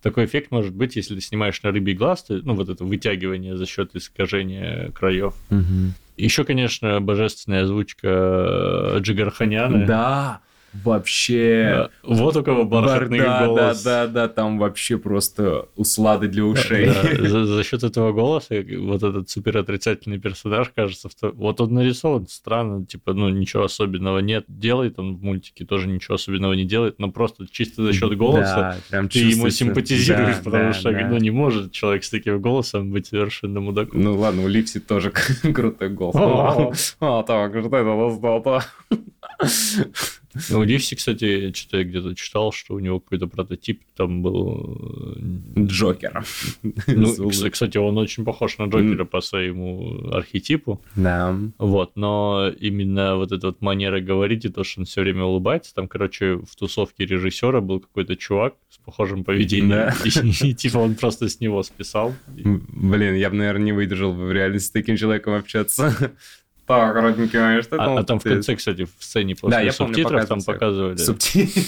Такой эффект может быть, если ты снимаешь на рыбий глаз, то, ну, вот это вытягивание за счет искажения краев. Еще, конечно, божественная озвучка Джигарханяна. Да! Вообще... Да. Вот у кого бархатный голос. Да, там вообще просто услады для ушей. Да. За счет этого голоса вот этот суперотрицательный персонаж, кажется, вот он нарисован странно, типа, ну, ничего особенного нет. Делает он в мультике, тоже ничего особенного не делает, но просто чисто за счет голоса ты ему симпатизируешь, потому что не может человек с таким голосом быть совершенно мудаком. Ну, ладно, у Ливси тоже крутой голос. Так, крутой голос. У Ливси, кстати, что-то я где-то читал, что у него какой-то прототип там был... Джокер. Ну, кстати, он очень похож на Джокера по своему архетипу. Да. Вот, но именно вот эта вот манера говорить и то, что он все время улыбается, там, короче, в тусовке режиссера был какой-то чувак с похожим поведением, и типа он просто с него списал. Блин, я бы, наверное, не выдержал бы в реальности с таким человеком общаться. Так, родненький, что там? А там в конце, кстати, в сцене после субтитров там показывали. Субтитры.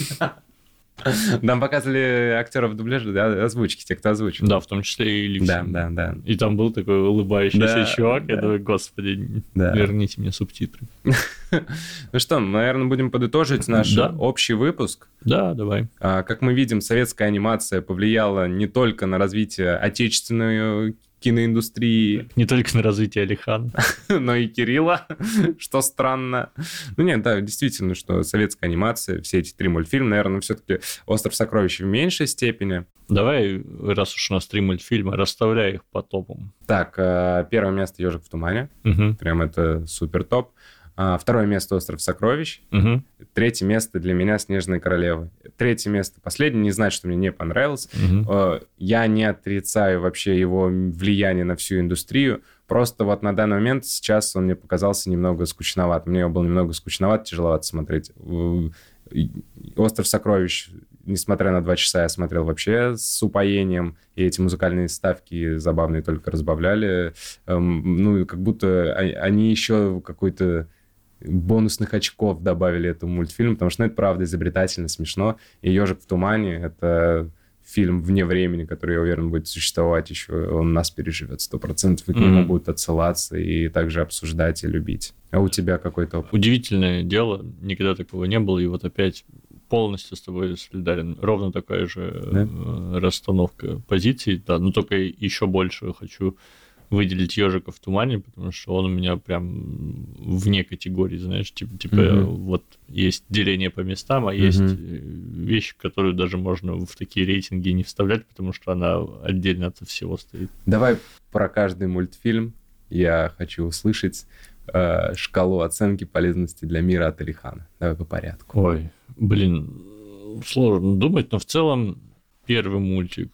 Нам показывали актеров дубляжа, да, озвучки, те, кто озвучил. Да, в том числе и Ливси. Да. И там был такой улыбающийся чувак. Я думаю, господи, верните мне субтитры. Ну что, наверное, будем подытожить наш общий выпуск. Да, давай. Как мы видим, советская анимация повлияла не только на развитие отечественной киноиндустрии. Не только на развитие Алихана, но и Кирилла, что странно. Ну нет, да, действительно, что советская анимация, все эти три мультфильма, наверное, все-таки «Остров сокровищ» в меньшей степени. Давай, раз уж у нас три мультфильма, расставляй их по топам. Так, первое место «Ежик в тумане». Угу. Прям это супер топ. Второе место «Остров сокровищ». Угу. Третье место для меня «Снежная королева». Третье место последнее. Не знаю, что мне не понравилось. Угу. Я не отрицаю вообще его влияние на всю индустрию. Просто вот на данный момент сейчас он мне показался немного скучноват. Мне его было немного скучноват, тяжеловато смотреть. «Остров сокровищ», несмотря на 2 часа, я смотрел вообще с упоением, и эти музыкальные вставки забавные только разбавляли. Ну, как будто они еще какой-то бонусных очков добавили этому мультфильму, потому что, ну, это правда изобретательно, смешно. И «Ежик в тумане» — это фильм вне времени, который, я уверен, будет существовать еще, он нас переживет 100%, и к нему будут отсылаться, и также обсуждать и любить. А у тебя какой-то опыт? Удивительное дело, никогда такого не было, и вот опять полностью с тобой солидарен. Ровно такая же расстановка позиций, да, но только еще больше хочу выделить «Ежика в тумане», потому что он у меня прям вне категории, знаешь, типа вот есть деление по местам, а есть вещи, которые даже можно в такие рейтинги не вставлять, потому что она отдельно от всего стоит. Давай про каждый мультфильм я хочу услышать шкалу оценки полезности для мира от Алихана. Давай по порядку. Ой, блин, сложно думать, но в целом первый мультик.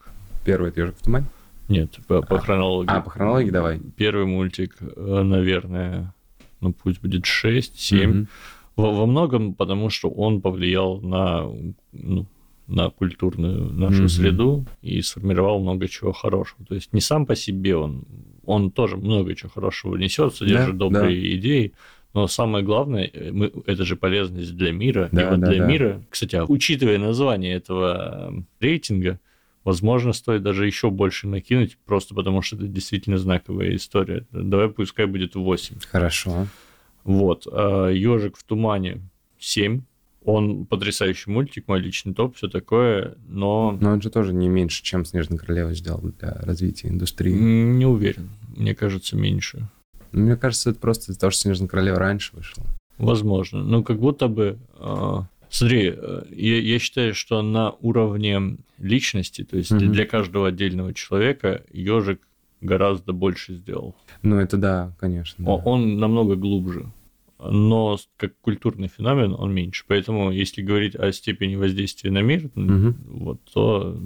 Первый это «Ежик в тумане»? Нет, по хронологии. По хронологии давай. Первый мультик, наверное, ну пусть будет 6-7. Во многом потому, что он повлиял на культурную нашу среду и сформировал много чего хорошего. То есть не сам по себе он тоже много чего хорошего несет, содержит добрые идеи. Но самое главное, это же полезность для мира. Да, и вот для мира, кстати, учитывая название этого рейтинга, возможно, стоит даже еще больше накинуть, просто потому что это действительно знаковая история. Давай пускай будет 8. Хорошо. Вот. «Ежик в тумане» 7. Он потрясающий мультик, мой личный топ, все такое, но... Но он же тоже не меньше, чем «Снежная королева» сделал для развития индустрии. Не уверен. Мне кажется, меньше. Мне кажется, это просто из-за того, что «Снежная королева» раньше вышла. Возможно. Ну, как будто бы... Смотри, я считаю, что на уровне личности, то есть для каждого отдельного человека «Ежик» гораздо больше сделал. Ну, это да, конечно. Да. Он намного глубже, но как культурный феномен он меньше. Поэтому, если говорить о степени воздействия на мир, вот, то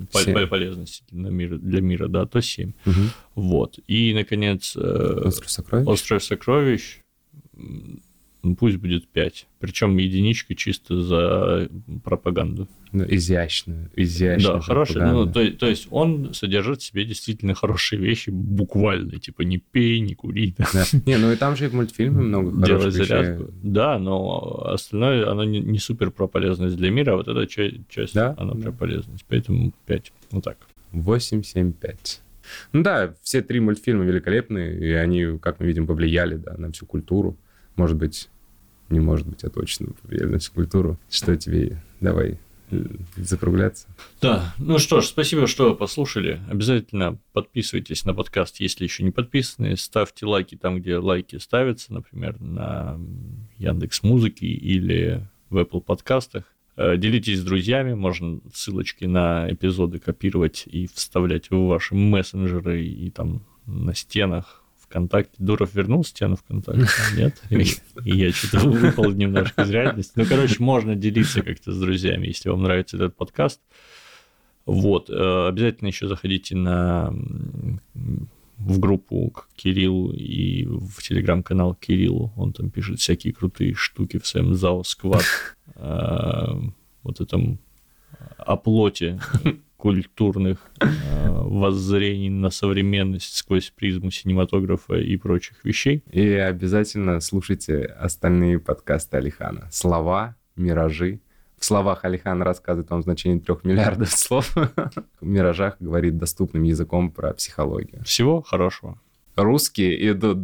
полезности для мира, да, то 7. Вот. И, наконец, «Остров сокровищ». Пусть будет 5. Причем единичка чисто за пропаганду. Ну, изящно. Да, хорошая. Ну, то есть он содержит в себе действительно хорошие вещи, буквально, типа не пей, не кури. Да. Не, ну и там же и в мультфильме много хороших вещей. Да, но остальное, оно не супер про полезность для мира, а вот эта часть, она про полезность. Поэтому 5. Вот так. 8, 7, 5. Ну да, все три мультфильма великолепные, и они, как мы видим, повлияли на всю культуру. Может быть, не может быть, а точно повлияли на всю культуру. Что тебе? Давай закругляться. Да, ну что ж, спасибо, что послушали. Обязательно подписывайтесь на подкаст, если еще не подписаны. Ставьте лайки там, где лайки ставятся, например, на Яндекс.Музыке или в Apple подкастах. Делитесь с друзьями, можно ссылочки на эпизоды копировать и вставлять в ваши мессенджеры и там на стенах. ВКонтакте. Дуров вернул стену ВКонтакте? Нет? Я что-то выпал немножко из реальности. Ну, короче, можно делиться как-то с друзьями, если вам нравится этот подкаст. Вот. Обязательно еще заходите в группу к Кириллу и в телеграм-канал Кириллу. Он там пишет всякие крутые штуки в своем Заоскват. Вот этом оплоте культурных воззрений на современность сквозь призму синематографа и прочих вещей. И обязательно слушайте остальные подкасты Алихана. «Слова», «Миражи», В словах Алихана рассказывает вам значение 3 миллиардов слов. В «Миражах» говорит доступным языком про психологию. Всего хорошего. Русские идут